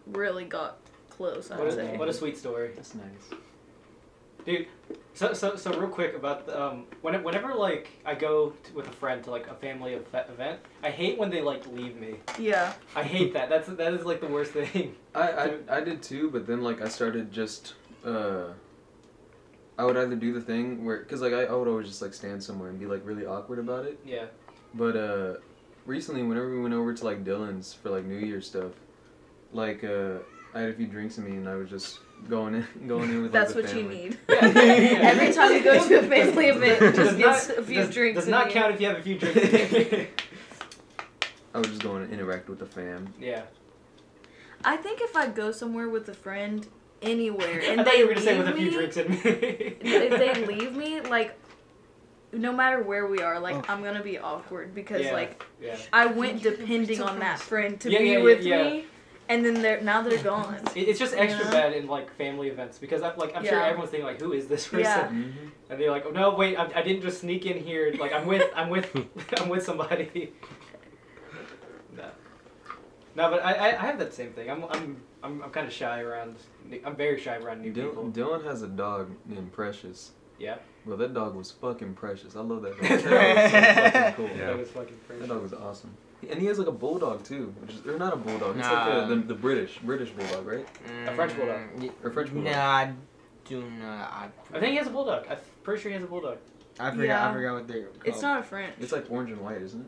really got close. I would say. What a sweet story. That's nice. Dude, so so so real quick about the, um when, whenever like I go to, with a friend to like a family event, I hate when they like leave me. Yeah. I hate that. That's that is like the worst thing. I I, I did too, but then like I started just uh. I would either do the thing where, cause like I, I would always just like stand somewhere and be like really awkward about it. Yeah. But uh, recently whenever we went over to like Dylan's for like New Year's stuff, like uh I had a few drinks in me and I was just. Going in, going in with that's like, the what family. You need. Yeah. Every time you go to a family event, just get a few does, drinks. Does not in count if you have a few drinks. I was just going to interact with the fam. Yeah. I think if I go somewhere with a friend, anywhere, and I they you were leave say with me, a few drinks in me. If they leave me, like, no matter where we are, like, oh. I'm gonna be awkward because, yeah. like, yeah. I went depending on that friend to yeah, be yeah, with yeah. me. And then they're now they're gone. It's just extra yeah. bad in like family events because I'm like I'm yeah. sure everyone's thinking like who is this person? Yeah. Mm-hmm. And they're like oh no wait I, I didn't just sneak in here like I'm with I'm with I'm with somebody. No, no, but I, I I have that same thing. I'm I'm I'm, I'm kind of shy around. I'm very shy around new Dylan, people. Dylan has a dog named Precious. Yeah. Well, that dog was fucking precious. I love that dog. That dog was so fucking cool. Yeah. That dog was fucking precious. That dog was awesome. And he has like a bulldog too, which is, or not a bulldog, it's nah. like the, the, the British, British bulldog, right? Mm, a French bulldog. Y- or French bulldog. Nah, I do not. I, I think he has a bulldog. I'm pretty sure he has a bulldog. I forgot, yeah. I forgot what they're called. It's not a French. It's like orange and white, isn't it?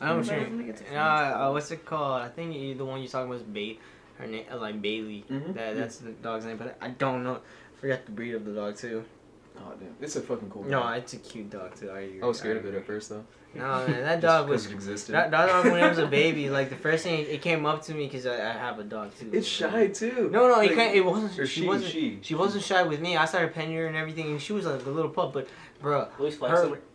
I don't know. I think it's a French. Nah, uh, what's it called? I think the one you're talking about is Bailey. Her name, like Bailey. Mm-hmm. That, that's the dog's name, but I don't know. I forgot the breed of the dog too. Oh damn, it's a fucking cool dog. No, it's a cute dog too. I, I was scared I, of it at first though. No man, that dog was existed. That, that dog when I was a baby, like the first thing it came up to me because I, I have a dog too. It's shy too. No, no, like, it can't. It wasn't. Or she, she wasn't. She. she wasn't shy with me. I started petting her and everything, and she was like a little pup. But bro, her,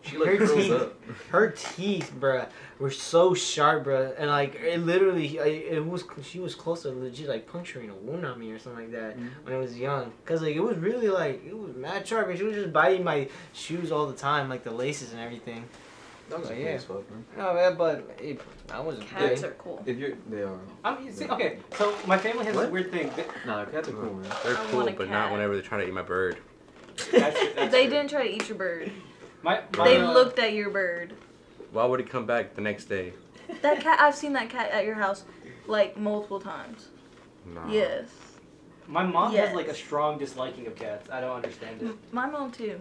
she like her teeth, up. her teeth, bro, were so sharp, bro, and like it literally, it was. She was close to legit like puncturing a wound on me or something like that mm-hmm. when I was young. Cause like it was really like it was mad sharp, and she was just biting my shoes all the time, like the laces and everything. That was oh, yeah. Fuck, man. No man, but it, I was. Cats they, are cool. If you're, they are. I'm, see, okay, so my family has what? This weird thing. They, no, cats are cool, man. They're I cool, but not whenever they're trying to eat my bird. That's, that's they didn't try to eat your bird. My, my, they uh, looked at your bird. Why would it come back the next day? That cat, I've seen that cat at your house, like multiple times. Nah. Yes. My mom yes. has like a strong disliking of cats. I don't understand it. My mom too.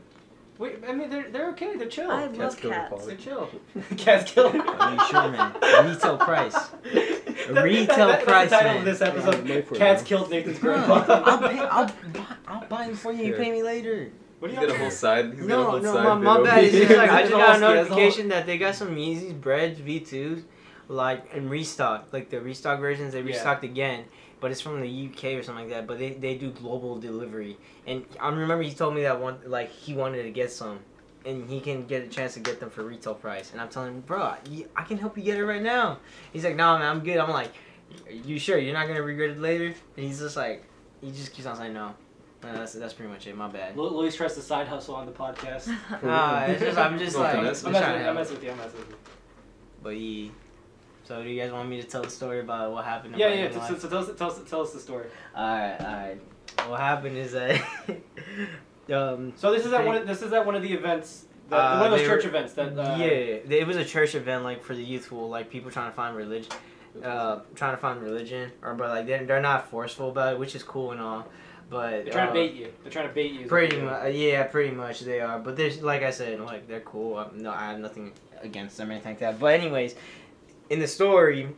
Wait, I mean, they're, they're okay. They're chill. I cats love cats. They're chill. Cats kill. Lee Sherman. Retail price. Retail that, that, price, the title man. Of this episode, yeah, cats it, killed Nathan's grandpa. I'll, pay, I'll, I'll buy them for you. You pay me later. What do you he did a whole side. He's no, no, side my, my bad. It's just like I just got a notification that they got some Yeezys, breads, V twos, like and restock, like the restock versions. They restocked yeah. again, but it's from the U K or something like that. But they they do global delivery, and I remember he told me that one like he wanted to get some. And he can get a chance to get them for retail price. And I'm telling him, bro, I can help you get it right now. He's like, no, man, I'm good. I'm like, you sure? You're not going to regret it later? And he's just like, he just keeps on saying no. No, that's that's pretty much it. My bad. Luis tries to side hustle on the podcast. Nah, it's just, I'm just like, I'm messing with you. I'm messing with you. But yeah. So do you guys want me to tell the story about what happened? Yeah, yeah. So, so tell, us, tell, us, tell us the story. All right, all right. What happened is that... Um, so this is at one. Of, this is at one of the events, the, uh, one of those church were, events. That uh, yeah, it was a church event like for the youthful, like people trying to find religion, uh, trying to find religion, or but like they're they're not forceful about it, which is cool and all, but they're trying uh, to bait you. They're trying to bait you. Pretty much, yeah, pretty much they are. But there's like I said, like they're cool. I'm, no, I have nothing against them or anything like that. But anyways, in the story,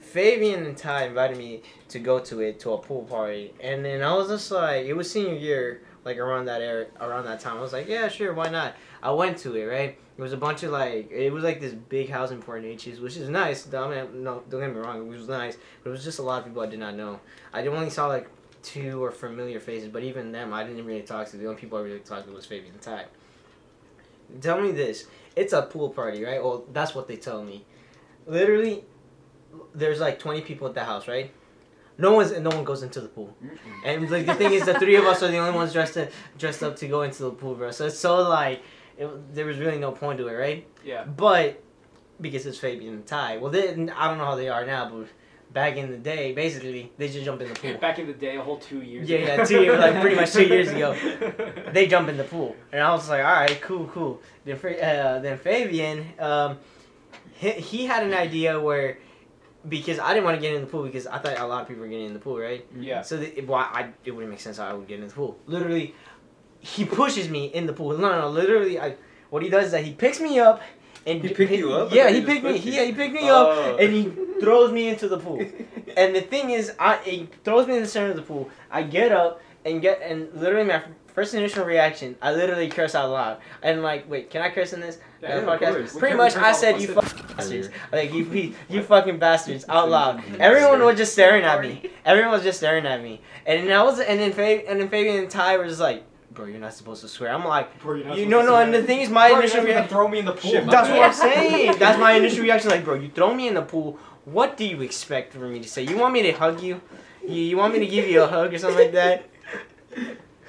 Fabian and Ty invited me to go to it to a pool party, and then I was just like, it was senior year. Like around that era, around that time, I was like, yeah, sure, why not? I went to it, right? It was a bunch of like, it was like this big house in Port Neches, which is nice. I mean, no, don't get me wrong, it was nice, but it was just a lot of people I did not know. I only saw like two or familiar faces, but even them, I didn't really talk to. The only people I really talked to was Fabian and Ty. Tell me this, it's a pool party, right? Well, that's what they tell me. Literally, there's like twenty people at the house, right? No one's no one goes into the pool, and like the thing is, the three of us are the only ones dressed to, dressed up to go into the pool, bro. So it's so like, it, there was really no point to it, right? Yeah. But because it's Fabian and Ty, well, they, I don't know how they are now, but back in the day, basically they just jump in the pool. Back in the day, a whole two years. Yeah, ago. yeah, two years, like pretty much two years ago, they jump in the pool, and I was like, all right, cool, cool. Then uh, then Fabian, um, he, he had an idea where. Because I didn't want to get in the pool because I thought a lot of people were getting in the pool, right? Yeah. So the, it, well, I, it wouldn't make sense how I would get in the pool. Literally, he pushes me in the pool. No, no, literally, I, what he does is that he picks me up. And he picked you up? Yeah, he picked me Yeah, he picked me up, and he throws me into the pool. And the thing is, I he throws me in the center of the pool. I get up, and get and literally my first initial reaction, I literally curse out loud. And like, wait, can I curse in this? Yeah, yeah, podcast? Pretty much I said, you fucking bastards. Like, you, you fucking bastards, out loud. Everyone was just staring at me. Everyone was just staring at me. And then, I was, and then, Fab, and then Fabian and Ty were just like, bro, you're not supposed to swear. I'm like, bro, you're not you no no. And the thing is, my bro, initial reaction throw me in the pool. Shit, that's man. what I'm saying. That's my initial reaction. Like, bro, you throw me in the pool. What do you expect from me to say? You want me to hug you? You, you want me to give you a hug or something like that?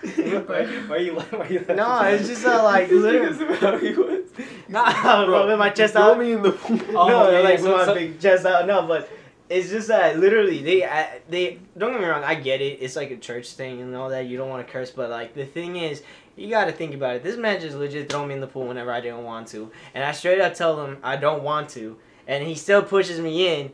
why, why are you? Why are you? No, it's just uh, like literally. was. Nah, bro, with my chest out. Throw me in the pool. Oh, no, yeah, like yeah, with so, my so, big chest out. No, but. It's just that literally they I, they don't get me wrong, I get it, it's like a church thing and all that, you don't want to curse, but like the thing is, you gotta think about it. This man just legit throw me in the pool whenever I didn't want to, and I straight up tell him I don't want to, and he still pushes me in.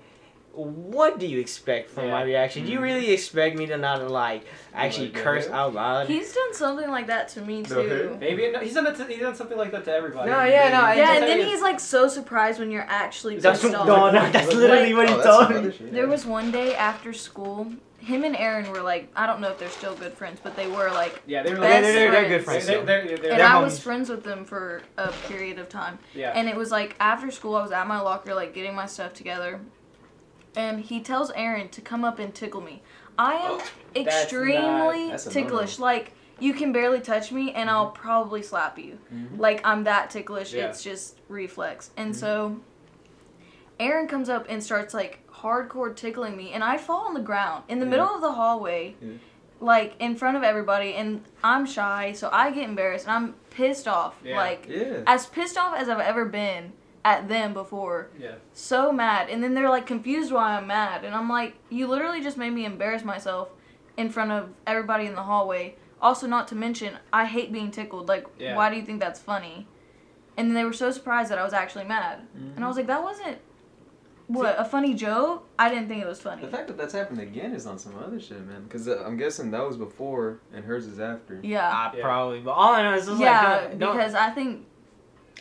What do you expect from yeah. my reaction? Do you really expect me to not like actually like, curse yeah. out loud? He's done something like that to me too. Maybe no, he's done that to, he's done something like that to everybody. No, yeah, Maybe. no, yeah, and then he's like so surprised when you're actually pissed off. No, no, that's literally like, what he told me. There was one day after school. Him and Aaron were like, I don't know if they're still good friends, but they were like yeah, they were best they're, they're, they're good friends. They're, they're, they're, they're and I homies. was friends with them for a period of time. Yeah. And it was like after school, I was at my locker like getting my stuff together. And he tells Aaron to come up and tickle me. I am oh, extremely not, ticklish. Like, you can barely touch me, and mm-hmm. I'll probably slap you. Mm-hmm. Like, I'm that ticklish. Yeah. It's just reflex. And mm-hmm. so, Aaron comes up and starts, like, hardcore tickling me. And I fall on the ground in the yeah. middle of the hallway, yeah. like, in front of everybody. And I'm shy, so I get embarrassed. And I'm pissed off. Yeah. Like, yeah. as pissed off as I've ever been. At them before. Yeah. So mad. And then they're like confused why I'm mad. And I'm like, you literally just made me embarrass myself in front of everybody in the hallway. Also, not to mention, I hate being tickled. Like, yeah. why do you think that's funny? And then they were so surprised that I was actually mad. Mm-hmm. And I was like, that wasn't, what, a funny joke? I didn't think it was funny. The fact that that's happened again is on some other shit, man. Because uh, I'm guessing that was before and hers is after. Yeah. I yeah. probably. But all I know is just yeah, like, don't, don't. because I think...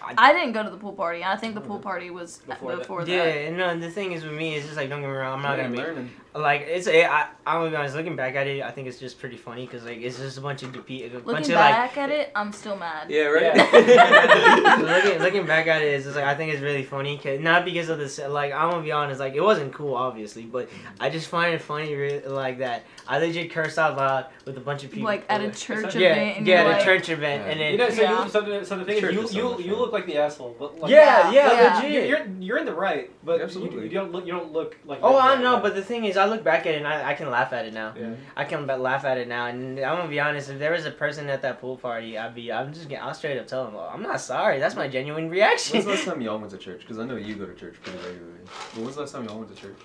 I, I didn't go to the pool party. I think the pool party was before, before that. that. Yeah, no, the thing is with me is just like, don't get me wrong, I'm not going to be learning. Like, it's, I, I'm going to be honest, looking back at it, I think it's just pretty funny because, like, it's just a bunch of debate. Looking bunch back of, like, at it, I'm still mad. Yeah, right? Yeah. looking, looking back at it, it's just like, I think it's really funny. Cause, not because of this, like, I'm going to be honest, like, it wasn't cool, obviously, but I just find it funny, really, like, that I legit cursed out loud with a bunch of people. Like, at a church yeah, event. Yeah, at a like, church event. Yeah. And then, you know, so, yeah. you, so, the, so the thing church is, you, you, you look like the asshole. But like, yeah, yeah, yeah, legit. You're, you're, you're in the right, but absolutely. You, you, don't look, you don't look like Oh, I know, right. But the thing is, I look back at it and I, I can laugh at it now. Yeah. I can laugh at it now, and I'm gonna be honest. If there was a person at that pool party, I'd be. I'm just. I'll straight up tell them, well, I'm not sorry. That's my genuine reaction. When's the last time y'all went to church? Because I know you go to church pretty regularly. But when's the last time y'all went to church?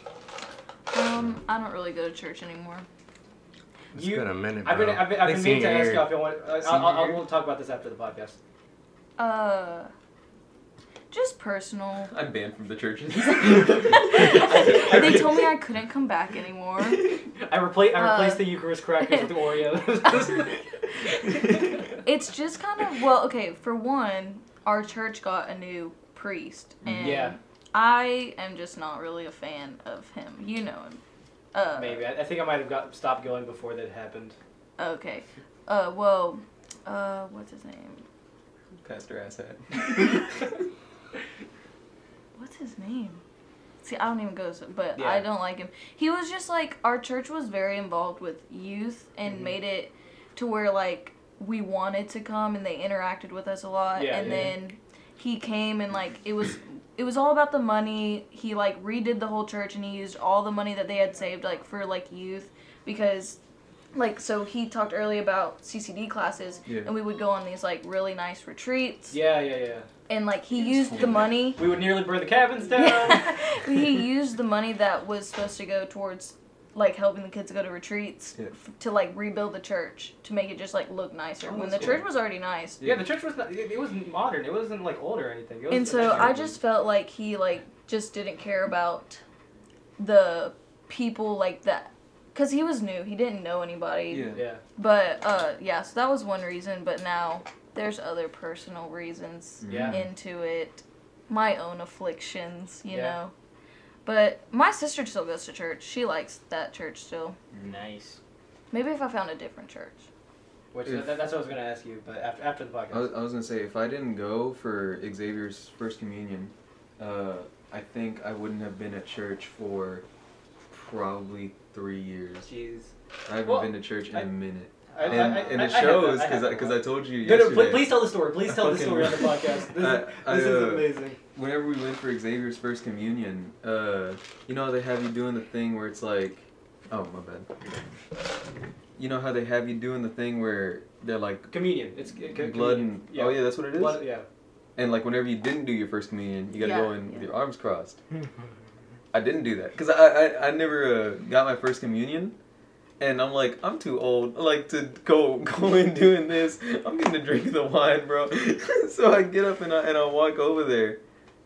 Um, I don't really go to church anymore. It's you, been a minute, bro. I've been. I've been, I've been meaning to ask y'all if y'all want. Uh, I'll, I'll, I'll, we'll talk about this after the podcast. Uh. Just personal. I'm banned from the churches. They told me I couldn't come back anymore. I replaced I replaced uh, the Eucharist crackers with Oreos. It's just kind of, well, okay, for one, our church got a new priest. And yeah. I am just not really a fan of him. You know him. Uh, Maybe. I, I think I might have got stopped going before that happened. Okay. Uh, well, uh, what's his name? Pastor Asshat. What's his name? See, I don't even go to, but yeah. I don't like him. He was just like, our church was very involved with youth and mm-hmm. made it to where like we wanted to come and they interacted with us a lot. Yeah, and yeah. then he came and like it was it was all about the money. He like redid the whole church and he used all the money that they had saved like for like youth because like so he talked earlier about C C D classes yeah. and we would go on these like really nice retreats. Yeah, yeah, yeah. And like he used the money. We would nearly burn the cabins down. Yeah. He used the money that was supposed to go towards like helping the kids go to retreats yeah. f- to like rebuild the church to make it just like look nicer. Oh, when the cool. church was already nice. Yeah, the church was not, it, it wasn't modern. It wasn't like old or anything. It was and so I just felt like he like just didn't care about the people like that. Because he was new. He didn't know anybody. Yeah. yeah. But, uh, yeah, so that was one reason. But now there's other personal reasons yeah. into it. My own afflictions, you yeah. know. But my sister still goes to church. She likes that church still. Nice. Maybe if I found a different church. Which if, that's what I was going to ask you, but after, after the podcast. I was, I was going to say, if I didn't go for Xavier's first communion, uh, I think I wouldn't have been at church for probably... Three years. Jeez. I haven't well, been to church in I, a minute. I, I, and, I, I, and it I, I shows because I, I, I, I told you yesterday. No, no, please tell the story. Please tell the story on the podcast. This, I, is, I, this uh, is amazing. Whenever we went for Xavier's first communion, uh, you know how they have you doing the thing where it's like, oh, my bad. You know how they have you doing the thing where they're like. Communion. It's c- blood communion. And. Yeah. Oh, yeah, that's what it is? Blood, yeah. And like whenever you didn't do your first communion, you got to yeah, go in yeah. with your arms crossed. I didn't do that because I, I I never uh, got my first communion, and I'm like I'm too old like to go go in doing this. I'm gonna drink the wine, bro. So I get up and I and I walk over there,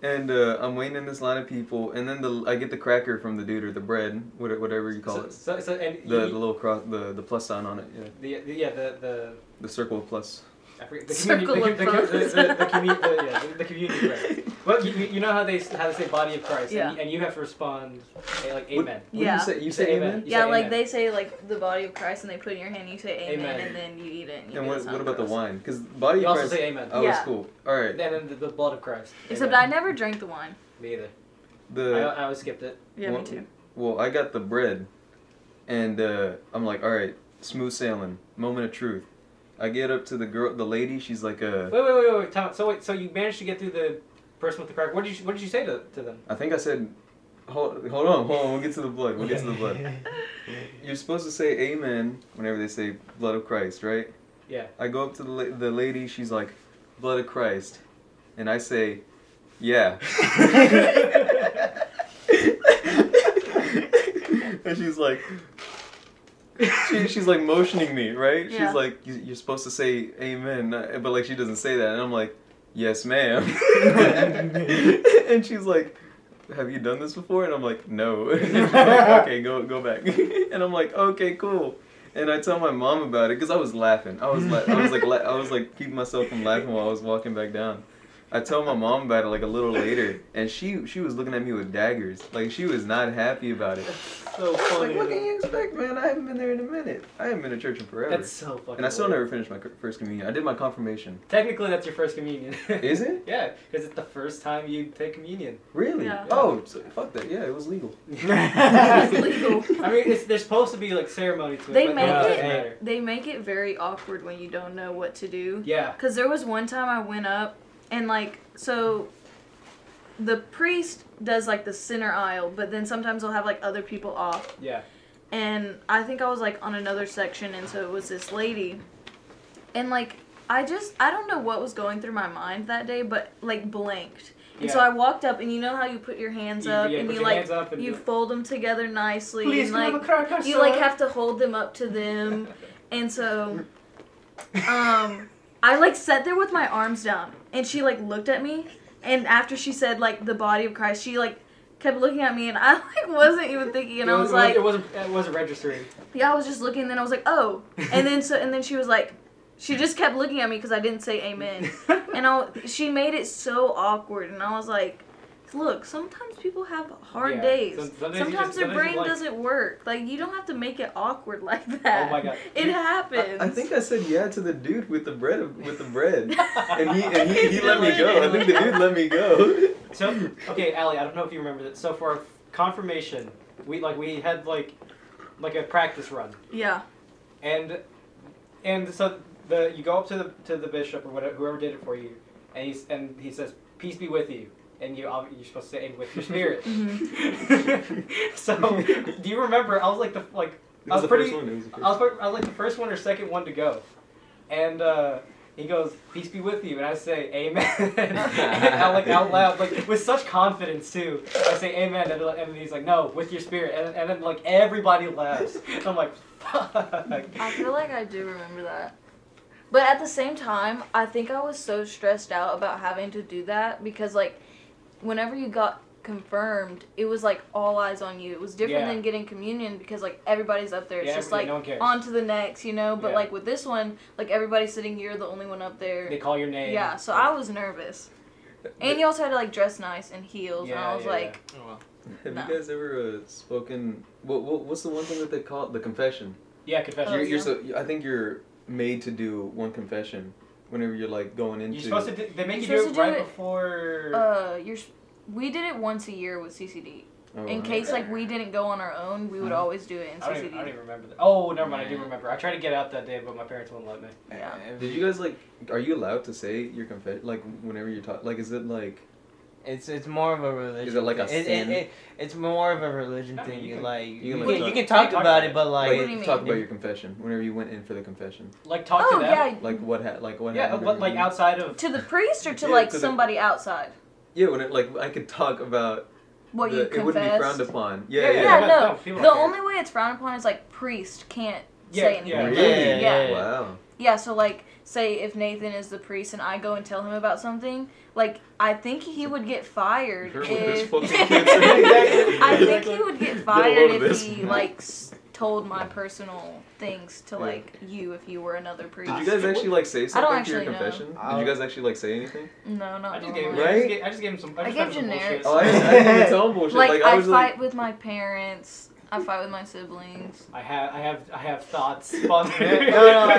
and uh, I'm waiting in this line of people, and then the I get the cracker from the dude or the bread, whatever you call so, it. So, so, and the you, the little cross the, the plus sign on it. Yeah. The, the yeah the the the circle of plus. I forget the circle commun- of the, plus. The, the, the, the, commun- the, yeah, the, the community bread. Well, you, you know how they how they say body of Christ, yeah. and, and you have to respond like amen. What, yeah, you say, you you say, say amen. amen? You yeah, say like amen. They say like the body of Christ, and they put it in your hand, and you say amen, amen, and then you eat it. And, you and what, what about the wine? Because body you of Christ. You also say amen. Oh, yeah. It's cool. All right. And then the, the blood of Christ. Except amen. I never drank the wine. Me either. The I, I always skipped it. Yeah, well, me too. Well, I got the bread, and uh, I'm like, all right, smooth sailing, moment of truth. I get up to the girl, the lady. She's like a. Wait, wait, wait, wait. Tom, so wait, so you managed to get through the. Person with the crack. What did you What did you say to, to them? I think I said, hold, hold on, hold on. We'll get to the blood. We'll get to the blood. You're supposed to say amen whenever they say blood of Christ, right? Yeah. I go up to the la- the lady. She's like, blood of Christ, and I say, yeah. And she's like, she, she's like motioning me, right? Yeah. She's like, you're supposed to say amen, but like she doesn't say that, and I'm like. Yes, ma'am. And she's like, have you done this before? And I'm like, no. And she's like, okay, go go back. And I'm like, okay, cool. And I tell my mom about it because I was laughing. I was la- I was like la- I was like keeping myself from laughing while I was walking back down. I told my mom about it like a little later, and she she was looking at me with daggers. Like, she was not happy about it. That's so funny. Like, what can you expect, man? I haven't been there in a minute. I haven't been to church in forever. That's so fucking And I still weird. never finished my first communion. I did my confirmation. Technically, that's your first communion. Is it? Yeah, because it's the first time you take communion. Really? Yeah. Oh, so, fuck that. Yeah, it was legal. It was legal. I mean, it's, there's supposed to be, like, ceremony to it. They make no, it, it they make it very awkward when you don't know what to do. Yeah. Because there was one time I went up, and, like, so the priest does, like, the center aisle, but then sometimes they'll have, like, other people off. Yeah. And I think I was, like, on another section, and so it was this lady. And, like, I just, I don't know what was going through my mind that day, but, like, blanked. And yeah. so I walked up, and you know how you put your hands you, up, yeah, and you, like, and you fold them together nicely. Please, and, like, crack you, like, have to hold them up to them. And so, um... I, like, sat there with my arms down, and she, like, looked at me, and after she said, like, the body of Christ, she, like, kept looking at me, and I, like, wasn't even thinking, and it I was, was like... It wasn't, it wasn't registering. Yeah, I was just looking, and then I was like, oh. And then so, and then she was like, she just kept looking at me because I didn't say amen. And I, she made it so awkward, and I was like, look, sometimes people have hard yeah. days. Some, sometimes sometimes just, their sometimes brain like, doesn't work. Like, you don't have to make it awkward like that. Oh my god, it Dude, happens. I, I think I said yeah to the dude with the bread of, with the bread, and he and he, he let me go. I think the dude let me go. So okay, Allie, I don't know if you remember that. So for our confirmation, we like we had like like a practice run. Yeah. And and so the you go up to the to the bishop or whatever whoever did it for you, and he's and he says, "Peace be with you." And you, you're supposed to end with your spirit. Mm-hmm. So, do you remember? I was like the like I was, was the pretty. One, was I was I was like the first one or second one to go, and uh, he goes, "Peace be with you," and I say, "Amen." And I like out loud, like with such confidence too. I say, "Amen," and, and he's like, "No, with your spirit," and and then like everybody laughs. And I'm like, "Fuck." I feel like I do remember that. But at the same time, I think I was so stressed out about having to do that because like. Whenever you got confirmed, it was like all eyes on you. It was different yeah. than getting communion because like everybody's up there. It's yeah, just like no on to the next, you know? But yeah. like with this one, like everybody's sitting, you're the only one up there. They call your name. Yeah, so yeah. I was nervous. But, and you also had to like dress nice in heels, yeah, and I was yeah, like... Yeah. Oh, well. Have nah. you guys ever uh, spoken... What, what What's the one thing that they call it? The confession. Yeah, confession. Oh, you're, yeah. You're so, I think you're made to do one confession. Whenever you're like going into, you're supposed to. Do, they make you're you do it do right it, before. Uh, you're. We did it once a year with C C D. Oh, in right. case like we didn't go on our own, we would mm. always do it in C C D. I don't even, I don't even remember that. Oh, never mind. Yeah. I do remember. I tried to get out that day, but my parents wouldn't let me. Yeah. Did you guys like? Are you allowed to say your confession? Like whenever you're taught, like is it like? It's it's more of a religion. Is it like a thing. Sin? It, it, it, it's more of a religion I mean, thing. You can, like you can, you can, you can talk, talk about it, but like, like you talk about your confession whenever you went in for the confession. Like talk oh, to them. Yeah. Like what? Ha like what? Yeah, but like outside of to the priest or to yeah, like to somebody the, outside. Yeah, when it like I could talk about what the, you confessed. It wouldn't be frowned upon. Yeah, yeah. yeah, yeah, yeah. No, no the only care. way it's frowned upon is like priest can't yeah, say anything. Yeah, really? yeah, yeah, yeah. Wow. Yeah, so like. Say if Nathan is the priest and I go and tell him about something, like I think he would get fired. Sure, if... I think he would get fired if this. he like told my personal things to like you if you were another priest. Did you guys actually like say something I don't to your confession? Know. Did you guys actually like say anything? No, not I just gave him, right. I just gave, I just gave him some. I, I gave generic. Oh, I, I gave him bullshit. Like, like I, I was, fight like... with my parents. I fight with my siblings. I have, I have, I have thoughts. no, no, like,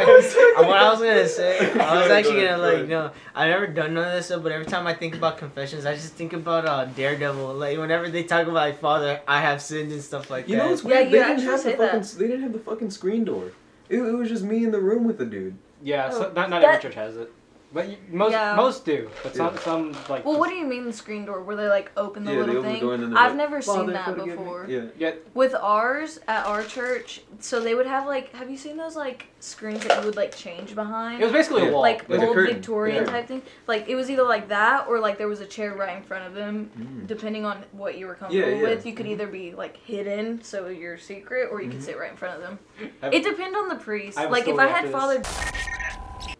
what I was gonna say, I was actually gonna like, no, I never done none of this stuff. But every time I think about confessions, I just think about uh, Daredevil. Like whenever they talk about like, Father, I have sinned and stuff like that. You know what's weird? Yeah, they yeah, didn't have the fucking, that. They didn't have the fucking screen door. It, it was just me in the room with the dude. Yeah, oh, so, not not that, every church has it. But you, most yeah. most do, but some yeah. some like. Well, what do you mean the screen door? Where they like open the yeah, little open thing? The I've like, never seen that before. Yeah. yeah. With ours at our church, so they would have like, have you seen those like screens that you would like change behind? It was basically yeah. a wall, like, like old Victorian yeah. type thing. Like it was either like that or like there was a chair right in front of them. Mm. Depending on what you were comfortable yeah, yeah. with, you could mm. either be like hidden, so you're secret, or you mm. could sit right in front of them. I've, it depended on the priest. I like if I had Father.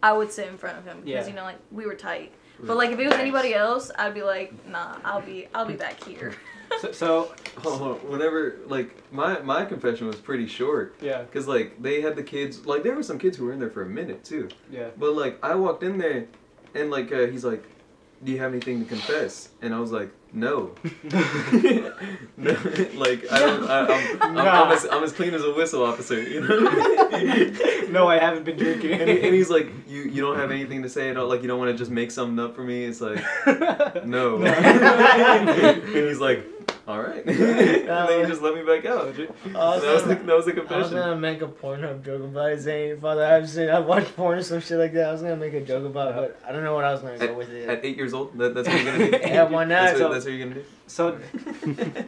I would sit in front of him because yeah. you know, like we were tight. But like if it was anybody else, I'd be like, nah, I'll be, I'll be back here. so, so hold on, whenever like my my confession was pretty short. Yeah. Because like they had the kids, like there were some kids who were in there for a minute too. Yeah. But like I walked in there, and like uh, he's like, do you have anything to confess? And I was like, no. No, like, I don't, I, I'm, I'm, nah. I'm, as, I'm as clean as a whistle, officer, you know? No, I haven't been drinking. And, and he's like, you, you don't have anything to say at all? Like, you don't want to just make something up for me? It's like, no. No. And he's like, all right. And then he just let me back out. Also, that was the, that was the confession. I was going to make a Pornhub joke about it, saying, Father, I've seen, I've watched porn or some shit like that. I was going to make a joke about it, but I don't know what I was going to go with it. At eight years old? That, that's what you're going to do? Yeah, why not? That's what you're going to do? So,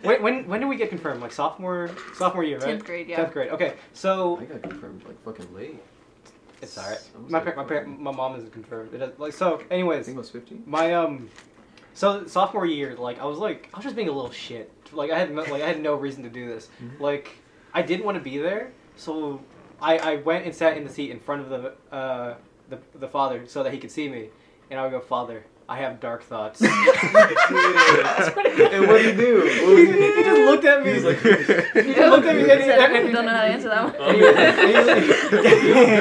when, when when did we get confirmed? Like sophomore sophomore year, right? Tenth grade, yeah. Tenth grade. Okay, so I got confirmed like fucking late. It's alright. My like, par my par my mom isn't confirmed. It does, like so. Anyways, I think I was fifteen. My um, so sophomore year, like I was like I was just being a little shit. Like I had no, like I had no reason to do this. Mm-hmm. Like I didn't want to be there, so I I went and sat in the seat in front of the uh the the father so that he could see me, and I would go, Father, I have dark thoughts. And what did he do? What he, he, he just looked at me. He, like, he just looked at me. I don't know how to answer that one.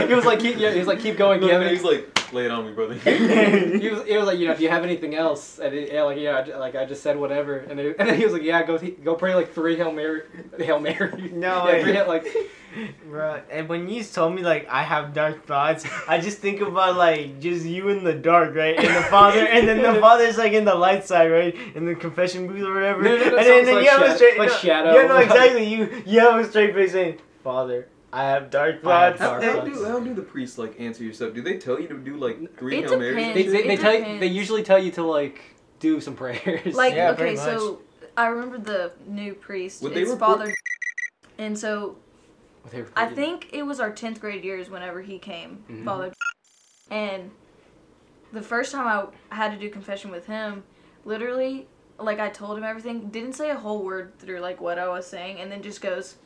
He was like, he was like, keep going. No, he was like, lay it on me, brother. He was, he was like, you know, do you have anything else? And he, yeah, like, yeah, I, like I just said whatever. And then, and then he was like, yeah, go, go pray like three Hail Mary, Hail Mary. No, yeah, three, like. Bro, and when you told me like I have dark thoughts, I just think about like just you in the dark, right? And the father, and then the father's like in the light side, right? In the confession booth or whatever. No, no, no, and then, then like you have a straight, like no, shadow. Yeah, no, exactly. You you have a straight face saying, Father, I have dark thoughts. How, how, do, how do the priests like answer your stuff? Do they tell you to do like three Hail Marys? They, they, they tell you, they usually tell you to like do some prayers. Like yeah, okay, so I remember the new priest. Would it's Father, and so. I think it was our tenth grade years whenever he came, mm-hmm. Father. And the first time I had to do confession with him, literally, like, I told him everything, didn't say a whole word through, like, what I was saying, and then just goes,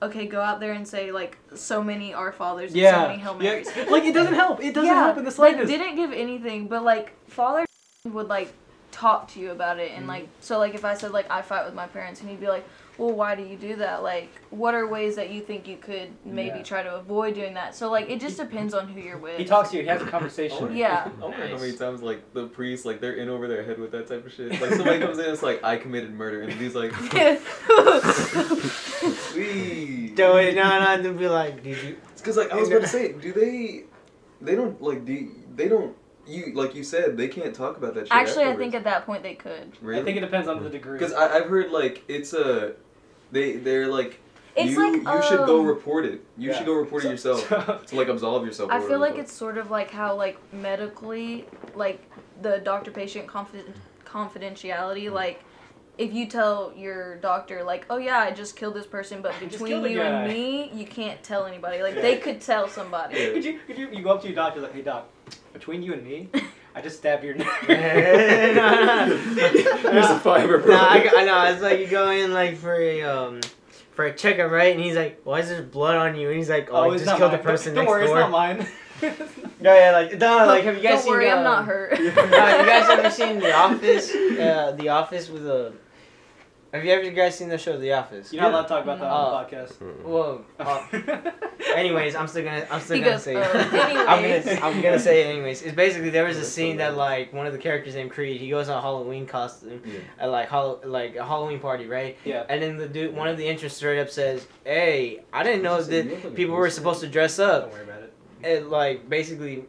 okay, go out there and say, like, so many Our Fathers and yeah. so many Hail Marys. Yeah. Like, it doesn't help. It doesn't yeah. help in the slightest. Like, didn't give anything, but, like, Father would, like, talk to you about it, and, mm-hmm. like, so, like, if I said, like, I fight with my parents, and he'd be like, well, why do you do that? Like, what are ways that you think you could maybe yeah. try to avoid doing that? So, like, it just depends on who you're with. He talks to you. He has a conversation. Yeah. I wonder how many times, like, the priests, like, they're in over their head with that type of shit. Like, somebody comes in and it's like, I committed murder. And he's like... Wee. Do it. No, no. They'll be like, did you... It's because, like, I was about to say, do they... They don't, like, do they don't... You like you said, they can't talk about that shit Actually, afterwards. I think at that point they could. Really? I think it depends on the degree. Because I've heard, like, it's a... They, they're like, it's you, like, you um, should go report it. You yeah. should go report so, it yourself so, to, like, absolve yourself. I feel like report. It's sort of like how, like, medically, like, the doctor-patient confiden confidentiality, like, if you tell your doctor, like, oh, yeah, I just killed this person, but between you and me, you can't tell anybody. Like, they could tell somebody. Yeah. Could you, could you, you go up to your doctor, like, hey, doc, between you and me, I just stabbed your neck. Nah, nah, nah. There's a fiber, bro. Nah, I, I know. It's like you go in, like, for a, um, for a checkup, right? And he's like, why is there blood on you? And he's like, oh, oh I just killed the person next door. Don't worry, it's not mine. Yeah, yeah, like, no, like, have you guys seen... Don't worry, I'm not hurt. You guys ever seen The Office? Uh, The Office with a... Have you ever guys seen the show The Office? You're not allowed to talk about that on the podcast. Whoa. Uh, anyways, I'm still gonna I'm still he gonna goes, say uh, it. I'm gonna I'm gonna say it anyways. It's basically there was a scene that like one of the characters named Creed, he goes on a Halloween costume yeah. at like hol like a Halloween party, right? Yeah. And then the dude one of the entrants straight up says, hey, I didn't know that people were supposed to dress up. Don't worry about it. And like basically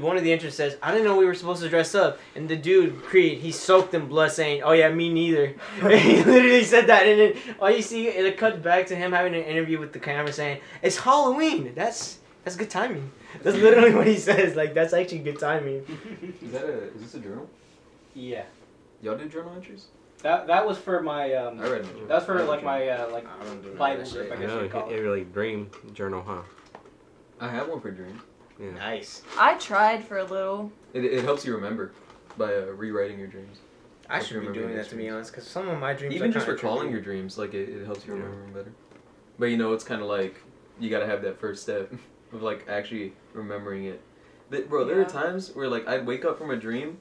one of the entrants says, I didn't know we were supposed to dress up. And the dude, Creed, he soaked in blood saying, oh yeah, me neither. He literally said that. And then all you see, it cuts back to him having an interview with the camera saying, it's Halloween. That's that's good timing. That's literally what he says. Like, that's actually good timing. Is that a, is this a journal? Yeah. Y'all do journal entries? That that was for my, um, I read that was for like my, uh, like, Bible group, I guess you'd call it. It really dream journal, huh? I have one for dream. Yeah. Nice. I tried for a little. It, it helps you remember by uh, rewriting your dreams. I should be doing that to be honest, because some of my dreams. Even just recalling your dreams, like it, it helps you remember them better. But you know, it's kind of like you gotta have that first step of like actually remembering it. That, bro, there are times where like I'd wake up from a dream,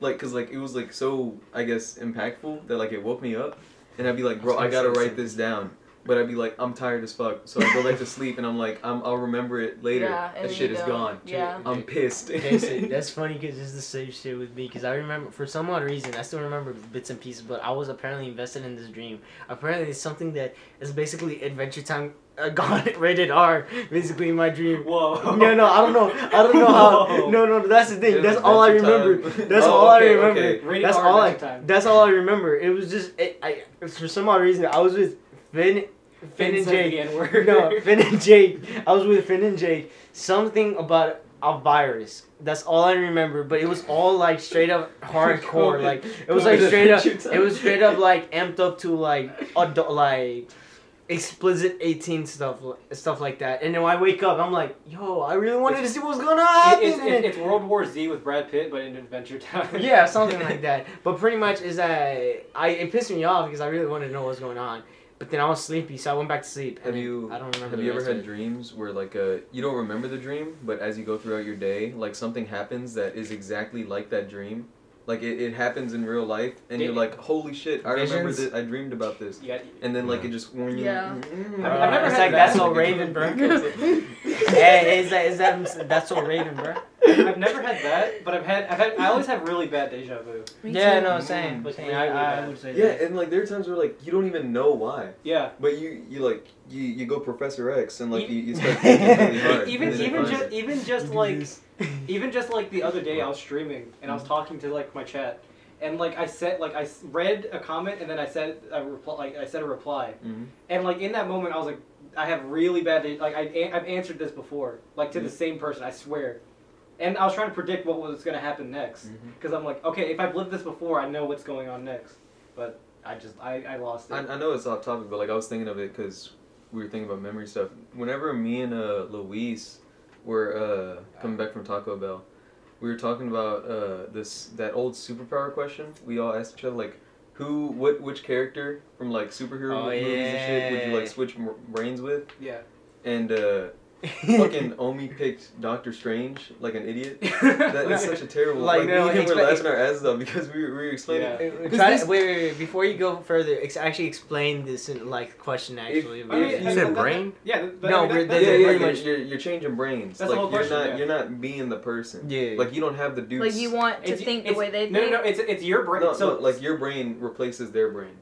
like cause like it was like so I guess impactful that like it woke me up, and I'd be like, bro, I gotta write this down. But I'd be like, I'm tired as fuck. So I go back to sleep and I'm like, I'm, I'll remember it later. Yeah, that shit is gone. Yeah. I'm pissed. That's, that's funny because it's the same shit with me. Because I remember, for some odd reason, I still remember bits and pieces, but I was apparently invested in this dream. Apparently it's something that is basically Adventure Time uh, gone rated R, basically in my dream. Whoa. No, no, I don't know. I don't know how. Whoa. No, no, that's the thing. It that's all I remember. Time. That's oh, all okay, I remember. Okay. Rated that's R all I. Time. That's all I remember. It was just, it, I for some odd reason, I was with Finn. Finn, Finn and Jake. No, Finn and Jake. I was with Finn and Jake. Something about a virus. That's all I remember. But it was all like straight up hardcore. Like it was like straight up. It was straight up like amped up to like adult, like explicit eighteen stuff, stuff like that. And then when I wake up, I'm like, yo, I really wanted it's, to see what's gonna happen. It's, it's, it's World War Z with Brad Pitt, but in Adventure Time. Yeah, something like that. But pretty much is that I it pissed me off because I really wanted to know what's going on. But then I was sleepy, so I went back to sleep. Have you? I don't remember. Have you ever had dreams where like a you don't remember the dream, but as you go throughout your day, like something happens that is exactly like that dream, like it, it happens in real life, and you're like, holy shit, I remember this. I dreamed about this. Yeah. And then like it just. Yeah. I've never had that. That's so Raven, bro. Hey, is that is that that's so Raven, bro? I've never had that, but I've had, I've had, I always have really bad deja vu. Yeah, no, same. But same. I, I would say yeah, that. And like there are times where like you don't even know why. Yeah. But you, you like, you, you go Professor X and like you, you start thinking really hard. Even, even just, even just like, even just like the other day I was streaming and I was talking to like my chat and like I said, like I read a comment and then I said a reply, like I said a reply, mm-hmm. and like in that moment I was like, I have really bad, like I, I've answered this before, like to yeah. the same person, I swear. And I was trying to predict what was going to happen next. Because mm-hmm. I'm like, okay, if I've lived this before, I know what's going on next. But I just, I, I lost it. I, I know it's off topic, but like I was thinking of it because we were thinking about memory stuff. Whenever me and uh, Luis were uh, coming back from Taco Bell, we were talking about uh, this that old superpower question. We all asked each other, like, who, what, which character from like superhero oh, movies yeah. and shit would you like switch brains with? Yeah. And, uh... fucking Omi picked Doctor Strange like an idiot. That is such a terrible. Like, like no, we were laughing our asses off because we, we were explaining. Yeah. Try, this, wait, wait, wait! Before you go further, ex actually explain this in, like question. Actually, if, I mean, you I said mean, brain. Yeah. That, no, that, that, yeah, yeah, yeah, much. You're, you're changing brains. That's like the whole you're question, not yeah. you're not being the person. Yeah. Like you don't have the dudes. Like you want to it's, think it's, the way they. No, think. no, no! It's it's your brain. No, so no, like your brain replaces their brain.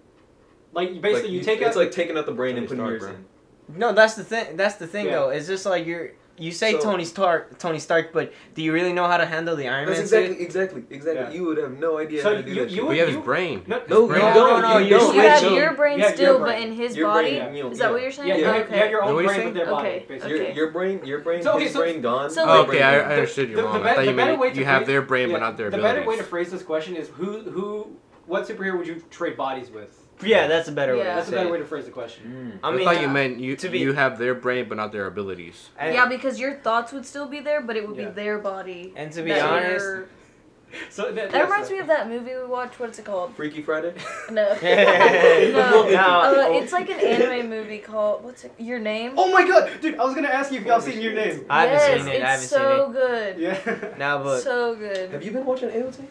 Like basically, like, you take out. It's like taking out the brain and putting yours in. No, that's the thing. That's the thing, yeah. though. It's just like you're. You say so, Tony Stark, Tony Stark, but do you really know how to handle the Iron Man exactly, suit? Exactly, exactly, yeah. You would have no idea so how to do you, that. You would, we have you, his brain. No, his no, brain. no, no, no. You, don't, you have don't. your brain yeah, still, your brain. but in his your body. Brain, yeah. Is that what you're saying? Yeah, yeah. Okay. You have your own no, brain, saying? But their body. Okay. Okay. Your, your brain, your brain, so, okay, his so, brain gone. So oh, okay, I, I understood your mom. I thought you meant you have their brain, but not their abilities. The better way to phrase this question is who, who, what superhero would you trade bodies with? Yeah, that's a better yeah. way. That's a better way to phrase the question. Mm. I, I mean, thought you uh, meant you to be, you have their brain but not their abilities. And yeah, because your thoughts would still be there, but it would yeah. be their body. And to be honest, your... so that, that reminds that. me of that movie we watched. What's it called? Freaky Friday. No, no, no. Uh, it's like an anime movie called what's it? Your Name. Oh my god, dude! I was gonna ask you if y'all seen Your Name. I haven't yes, seen it. I haven't so seen it. It's so good. Yeah. Now, but so good. Have you been watching A O T?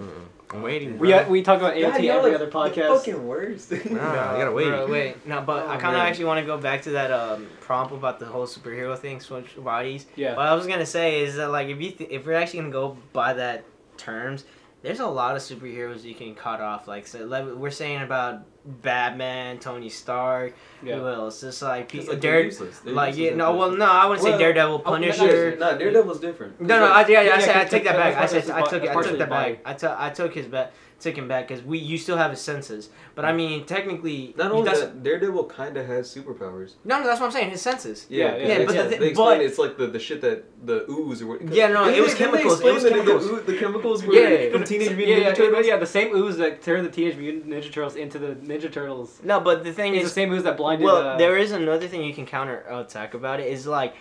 Mm-mm. I'm waiting. We uh, we talk about A O T yeah, every other podcast. Fucking worse. no, no, I gotta wait. Bro, wait, no, but oh, I kind of actually want to go back to that um, prompt about the whole superhero thing, switch bodies. Yeah. What I was gonna say is that like if you th if we're actually gonna go by that terms, there's a lot of superheroes you can cut off. Like so, like, we're saying about Batman, Tony Stark. Yeah. Who else? Just like people. Like, Dare, like yeah, no, well, no, I wouldn't well, say Daredevil, Punisher. No, no, Daredevil's different. No, no, I, yeah, yeah, I said I take that back. I said I took, I took that back. I took, I took his back, took him back because we, you still have his senses. But I mean, technically, not only that, Daredevil kind of has superpowers. No, no, that's what I'm saying. His senses. Yeah, yeah, yeah, yeah but yeah, the thing, but it's like the the shit that the ooze or what. Yeah, no, it was chemicals. It was chemicals. The chemicals were the Teenage Mutant Ninja Turtles. Yeah, the same ooze that turned the Teenage Mutant Ninja Turtles into the Ninja Turtles. No, but the thing it's is the same moves that blinded. Well, uh, there is another thing you can counter attack about it is like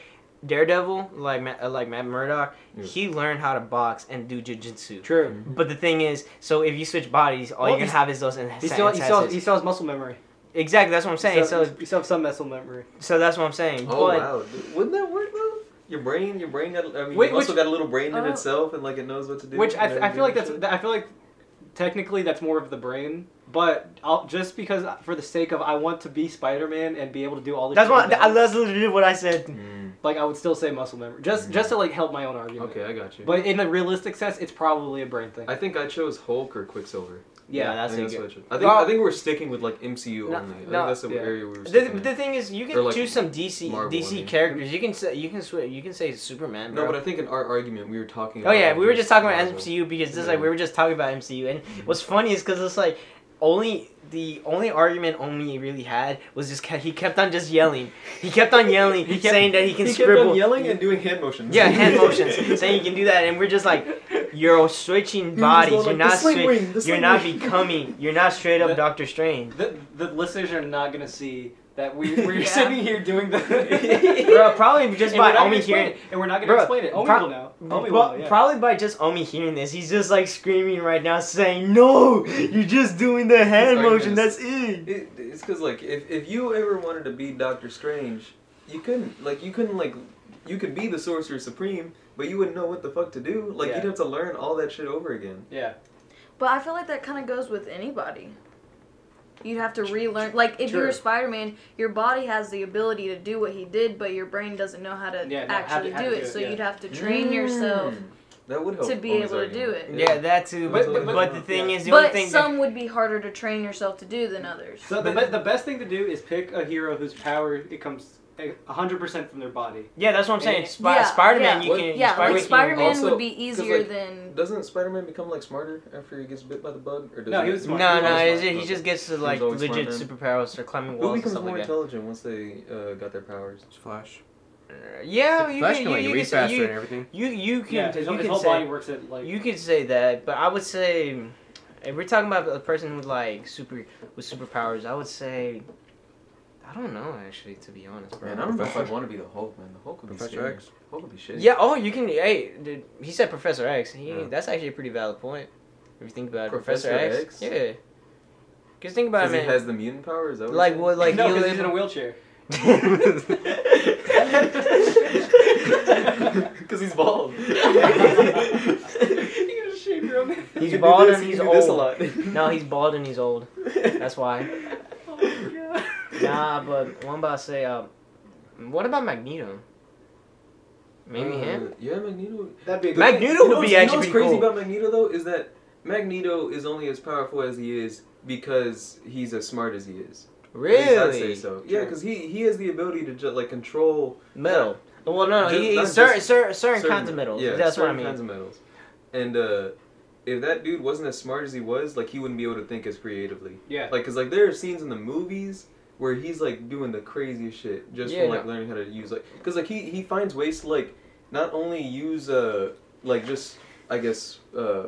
Daredevil, like Ma uh, like Matt Murdock, yeah. he learned how to box and do jujitsu. True. Mm -hmm. But the thing is, so if you switch bodies, all well, you can have is those. He still he still he still has muscle memory. Exactly, that's what I'm saying. So you still have some muscle memory. So that's what I'm saying. Oh but, wow, wouldn't that work though? Your brain, your brain got. I mean, which, your muscle got a little brain in uh, itself, and like it knows what to do. Which I, I feel like that's I feel like technically that's more of the brain. But I'll, just because, for the sake of, I want to be Spider-Man and be able to do all the. That's what I, that's literally what I said. Mm. Like I would still say muscle memory, just mm. just to like help my own argument. Okay, I got you. But in a realistic sense, it's probably a brain thing. I think I chose Hulk or Quicksilver. Yeah, yeah that's I think, that's what I, chose. I, think well, I think we're sticking with like M C U no, only. I no, think that's the yeah. area we were. The, the thing is, you can like choose some D C Marvel, D C I mean. characters. You can say you can swear you can say Superman. Bro. No, but I think in our argument we were talking. about... Oh yeah, we were just talking about M C U because this yeah. like we were just talking about M C U, and mm-hmm. what's funny is because it's like. Only the only argument Omi really had was just he kept on just yelling. He kept on yelling, kept, saying that he can he scribble. He kept on yelling and doing hand motions. Yeah, hand motions, saying he can do that, and we're just like, you're switching bodies. You're like, not switching. You're not wing. becoming. You're not straight up the, Doctor Strange. The, the listeners are not gonna see that we we're yeah. sitting here doing the. Bro, probably just and by Omi hearing it, and we're not gonna bro, explain it. Omi pro- will know. Omi well, will know, yeah. Probably by just Omi hearing this, he's just like screaming right now, saying, "No, you're just doing the hand motion. That's it." it it's because like if if you ever wanted to be Doctor Strange, you couldn't like you couldn't like you could be the Sorcerer Supreme, but you wouldn't know what the fuck to do. Like yeah. you'd have to learn all that shit over again. Yeah. But I feel like that kind of goes with anybody. You'd have to relearn. Like, if True. you're Spider-Man, your body has the ability to do what he did, but your brain doesn't know how to yeah, no, actually how to, how to do, do it. it so yeah. you'd have to train mm. yourself that would help to be able to argument. do it. Yeah, yeah, that too. But, but, but, but the thing yeah. is, the but only thing some that... would be harder to train yourself to do than others. So the, the best thing to do is pick a hero whose power it comes one hundred percent from their body. Yeah, that's what I'm saying. Sp- yeah, Spider-Man, yeah. you can. Yeah, Spider-Man, like Spider-Man also, would be easier like, than. Doesn't Spider-Man become like smarter after he gets bit by the bug? Or does no, he was smart. No, no, he, smart. he just gets to like legit superpowers or climbing walls. Who becomes and more like intelligent once they uh, got their powers? It's Flash. Uh, yeah, you Flash can, can like, you, read can faster you, and everything. You you can. Yeah, his you his whole say, body works at like. You could say that, but I would say if we're talking about a person with like super with superpowers, I would say. I don't know, actually, to be honest, bro. Man, I don't know if I'd want to be the Hulk, man. The Hulk would be Professor scary. X. Hulk would be shit. Yeah, oh, you can... Hey, dude, he said Professor X. He, yeah. That's actually a pretty valid point. If you think about it. Professor, Professor X? X? Yeah. Because think about it, man. Because he has the mutant powers? That like, what, like... No, because he's in a wheelchair. Because he's bald. He's bald and he's old. No, he's bald and he's old. That's why. Oh, my God. Nah, but what I'm about to say, uh, what about Magneto? Maybe uh, him? Yeah, Magneto. That'd be a good Magneto thing. would you know, be you actually know what's crazy cool. about Magneto, though, is that Magneto is only as powerful as he is because he's as smart as he is. Really? I'd say so. Yeah, because he, he has the ability to just, like, control... Metal. Not, well, no, no, just, he, he's cer- cer- certain, certain kinds of metals. Yeah, that's what I mean. Certain kinds of metals. And, uh... if that dude wasn't as smart as he was, like, he wouldn't be able to think as creatively. Yeah. Like, because, like, there are scenes in the movies... where he's, like, doing the craziest shit just yeah, from, like, no. learning how to use, like... Because, like, he, he finds ways to, like, not only use, uh, like, just, I guess, uh,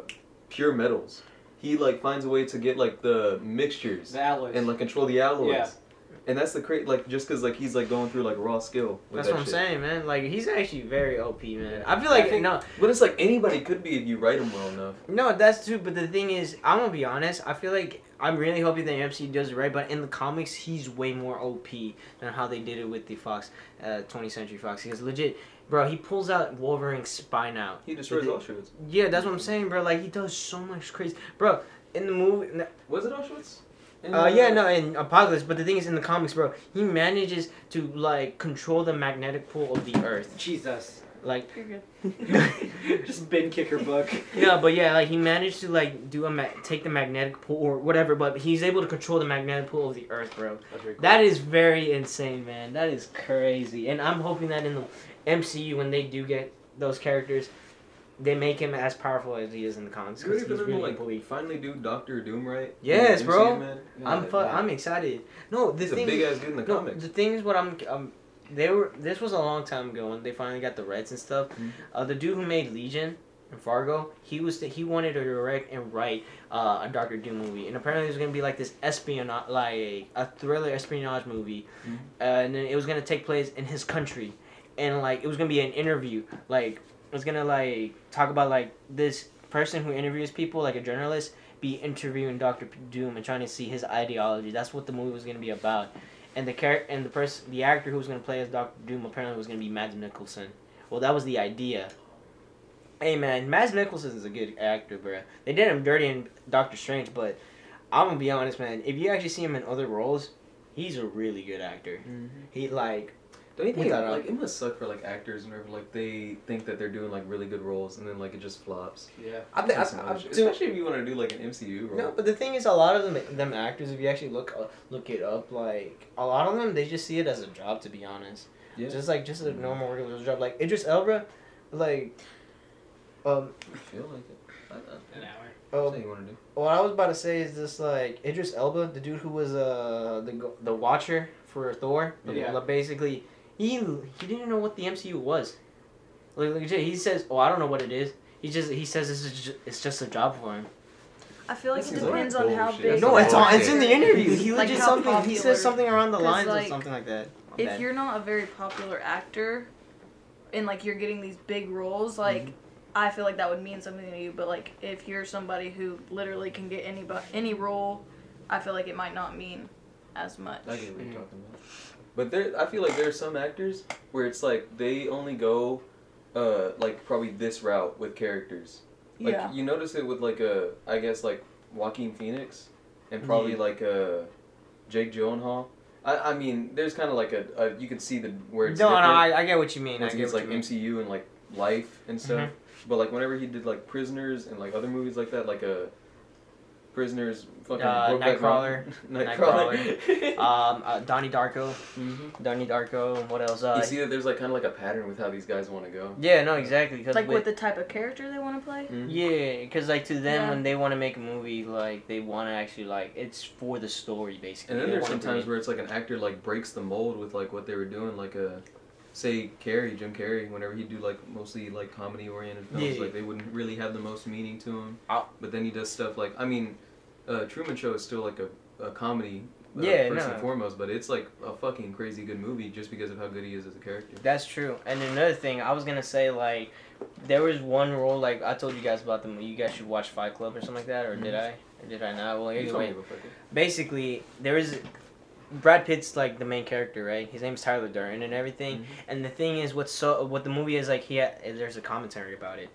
pure metals. He, like, finds a way to get, like, the mixtures. The alloys. And, like, control the alloys. Yeah. And that's the crazy... Like, just because, like, he's, like, going through, like, raw skill with That's that what shit. I'm saying, man. Like, he's actually very O P, man. I feel like... I think, no. But it's, like, anybody could be if you write him well enough. No, that's true. But the thing is, I'm gonna be honest. I feel like... I'm really hoping that M C U does it right, but in the comics, he's way more O P than how they did it with the Fox, uh, twentieth Century Fox. Because legit, bro, he pulls out Wolverine's spine out. He destroys Auschwitz. Yeah, that's what I'm saying, bro. Like, he does so much crazy. Bro, in the movie... In the, was it Auschwitz? In uh, yeah, no, in Apocalypse, but the thing is, in the comics, bro, he manages to, like, control the magnetic pull of the Earth. Jesus. Like, just bin kicker book. Yeah, but yeah, like he managed to like do a ma- take the magnetic pull or whatever, but he's able to control the magnetic pull of the Earth, bro. That's very cool. That is very insane, man. That is crazy, and I'm hoping that in the M C U when they do get those characters, they make him as powerful as he is in the comics. Because he's really like believe. finally do Doctor Doom right. Yes, bro. Man. I'm fu- I'm excited. No, the he's thing. A big is, ass dude in the no, comics. The thing is, what I'm. I'm They were. This was a long time ago when they finally got the rights and stuff. Mm-hmm. Uh, the dude who made Legion and Fargo, he was the, he wanted to direct and write uh, a Doctor Doom movie, and apparently it was gonna be like this espionage, like a thriller espionage movie, mm-hmm. uh, and then it was gonna take place in his country, and like it was gonna be an interview, like it was gonna like talk about like this person who interviews people, like a journalist, be interviewing Doctor Doom and trying to see his ideology. That's what the movie was gonna be about. And the character and the person, the actor who was gonna play as Doctor Doom apparently was gonna be Mads Mikkelsen. Well, that was the idea. Hey man, Mads Mikkelsen is a good actor, bro. They did him dirty in Doctor Strange, but I'm gonna be honest, man. If you actually see him in other roles, he's a really good actor. Mm-hmm. He like. Don't you think it, like it must suck for like actors and like they think that they're doing like really good roles and then like it just flops. Yeah, I think I, so I, I, especially if you want to do like an M C U role. No, but the thing is, a lot of them, them actors, if you actually look uh, look it up, like a lot of them, they just see it as a job. To be honest, yeah, just like just a mm-hmm. normal regular job. Like Idris Elba, like. Um, I feel like it. I, I, An hour. Um, what do you want to do? What I was about to say is this, like Idris Elba, the dude who was uh the the Watcher for Thor, yeah. the, basically. He, he didn't know what the M C U was. Like, like he says, "Oh, I don't know what it is." He just he says this is just, it's just a job for him. I feel like this it depends like on how big. No, it's on, it's in the interview. He like just something popular. He says something around the lines like, or something like that. My if bad. You're not a very popular actor, and like you're getting these big roles, like mm-hmm. I feel like that would mean something to you. But like if you're somebody who literally can get any any role, I feel like it might not mean as much. I get what you're talking about. But there, I feel like there are some actors where it's like they only go, uh, like probably this route with characters. Like yeah. you notice it with like a, I guess like Joaquin Phoenix, and probably yeah. like a, Jake Gyllenhaal. I, I mean, there's kind of like a, a, you can see the where it's no, different. No, I, I get what you mean. Once I get it's what like you mean. M C U and like life and stuff. Mm-hmm. But like whenever he did like Prisoners and like other movies like that, like a. Prisoners, fucking uh, Nightcrawler, Nightcrawler, Nightcrawler. um, uh, Donnie Darko, mm-hmm. Donnie Darko. What else? Uh, you see that there's like kind of like a pattern with how these guys want to go. Yeah, no, exactly. Cause like with, with the type of character they want to play. Mm-hmm. Yeah, because like to them, yeah. when they want to make a movie, like they want to actually like it's for the story basically. And then they there's sometimes where it's like an actor like breaks the mold with like what they were doing, like a. Say Carrey, Jim Carrey, whenever he'd do like mostly like comedy oriented films, yeah. like they wouldn't really have the most meaning to him. Ow. But then he does stuff like I mean, uh, Truman Show is still like a, a comedy uh, yeah, first no. and foremost, but it's like a fucking crazy good movie just because of how good he is as a character. That's true. And another thing I was gonna say, like there was one role like I told you guys about them. You guys should watch Fight Club or something like that, or mm-hmm. did I? Or did I not? Well, anyway, basically there is. Brad Pitt's like the main character, right? His name's Tyler Durden and everything. Mm-hmm. And the thing is, what's so what the movie is like? He had, there's a commentary about it.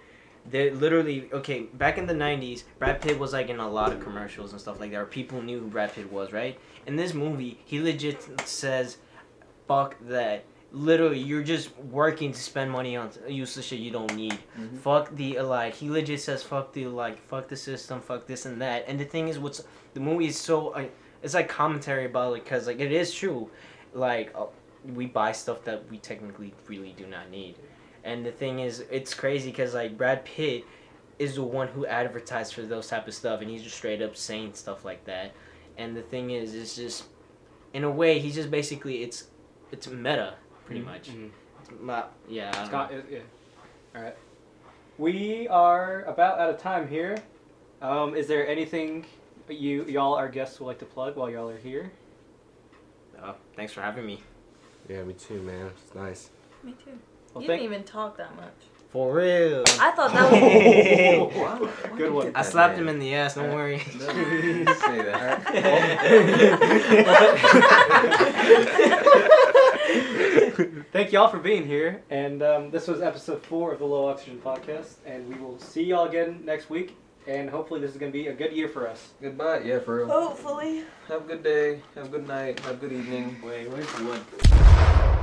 They literally okay. Back in the nineties, Brad Pitt was like in a lot of commercials and stuff like that. Or people knew who Brad Pitt was, right? In this movie, he legit says, "Fuck that." Literally, you're just working to spend money on useless shit you don't need. Mm-hmm. Fuck the like. He legit says, "Fuck the like. Fuck the system. Fuck this and that." And the thing is, what's the movie is so. Uh, It's like commentary about it because like it is true, like uh, we buy stuff that we technically really do not need, and the thing is it's crazy because like Brad Pitt is the one who advertised for those type of stuff and he's just straight up saying stuff like that, and the thing is it's just, in a way he's just basically it's it's meta pretty mm-hmm. much, mm-hmm. But, yeah. It's got, it, yeah. All right, we are about out of time here. Um, is there anything? You y'all, our guests, would like to plug while y'all are here. Oh, thanks for having me. Yeah, me too, man. It's nice. Me too. Well, you didn't even talk that much. For real. I thought that was wow. Why good one. I slapped man? him in the ass. Don't uh, worry. No, you didn't say that. Thank y'all for being here, and um, this was episode four of the Low Oxygen Podcast, and we will see y'all again next week. And hopefully this is going to be a good year for us. Goodbye. Yeah, for real. Hopefully. Have a good day. Have a good night. Have a good evening. Wait, where's the wood?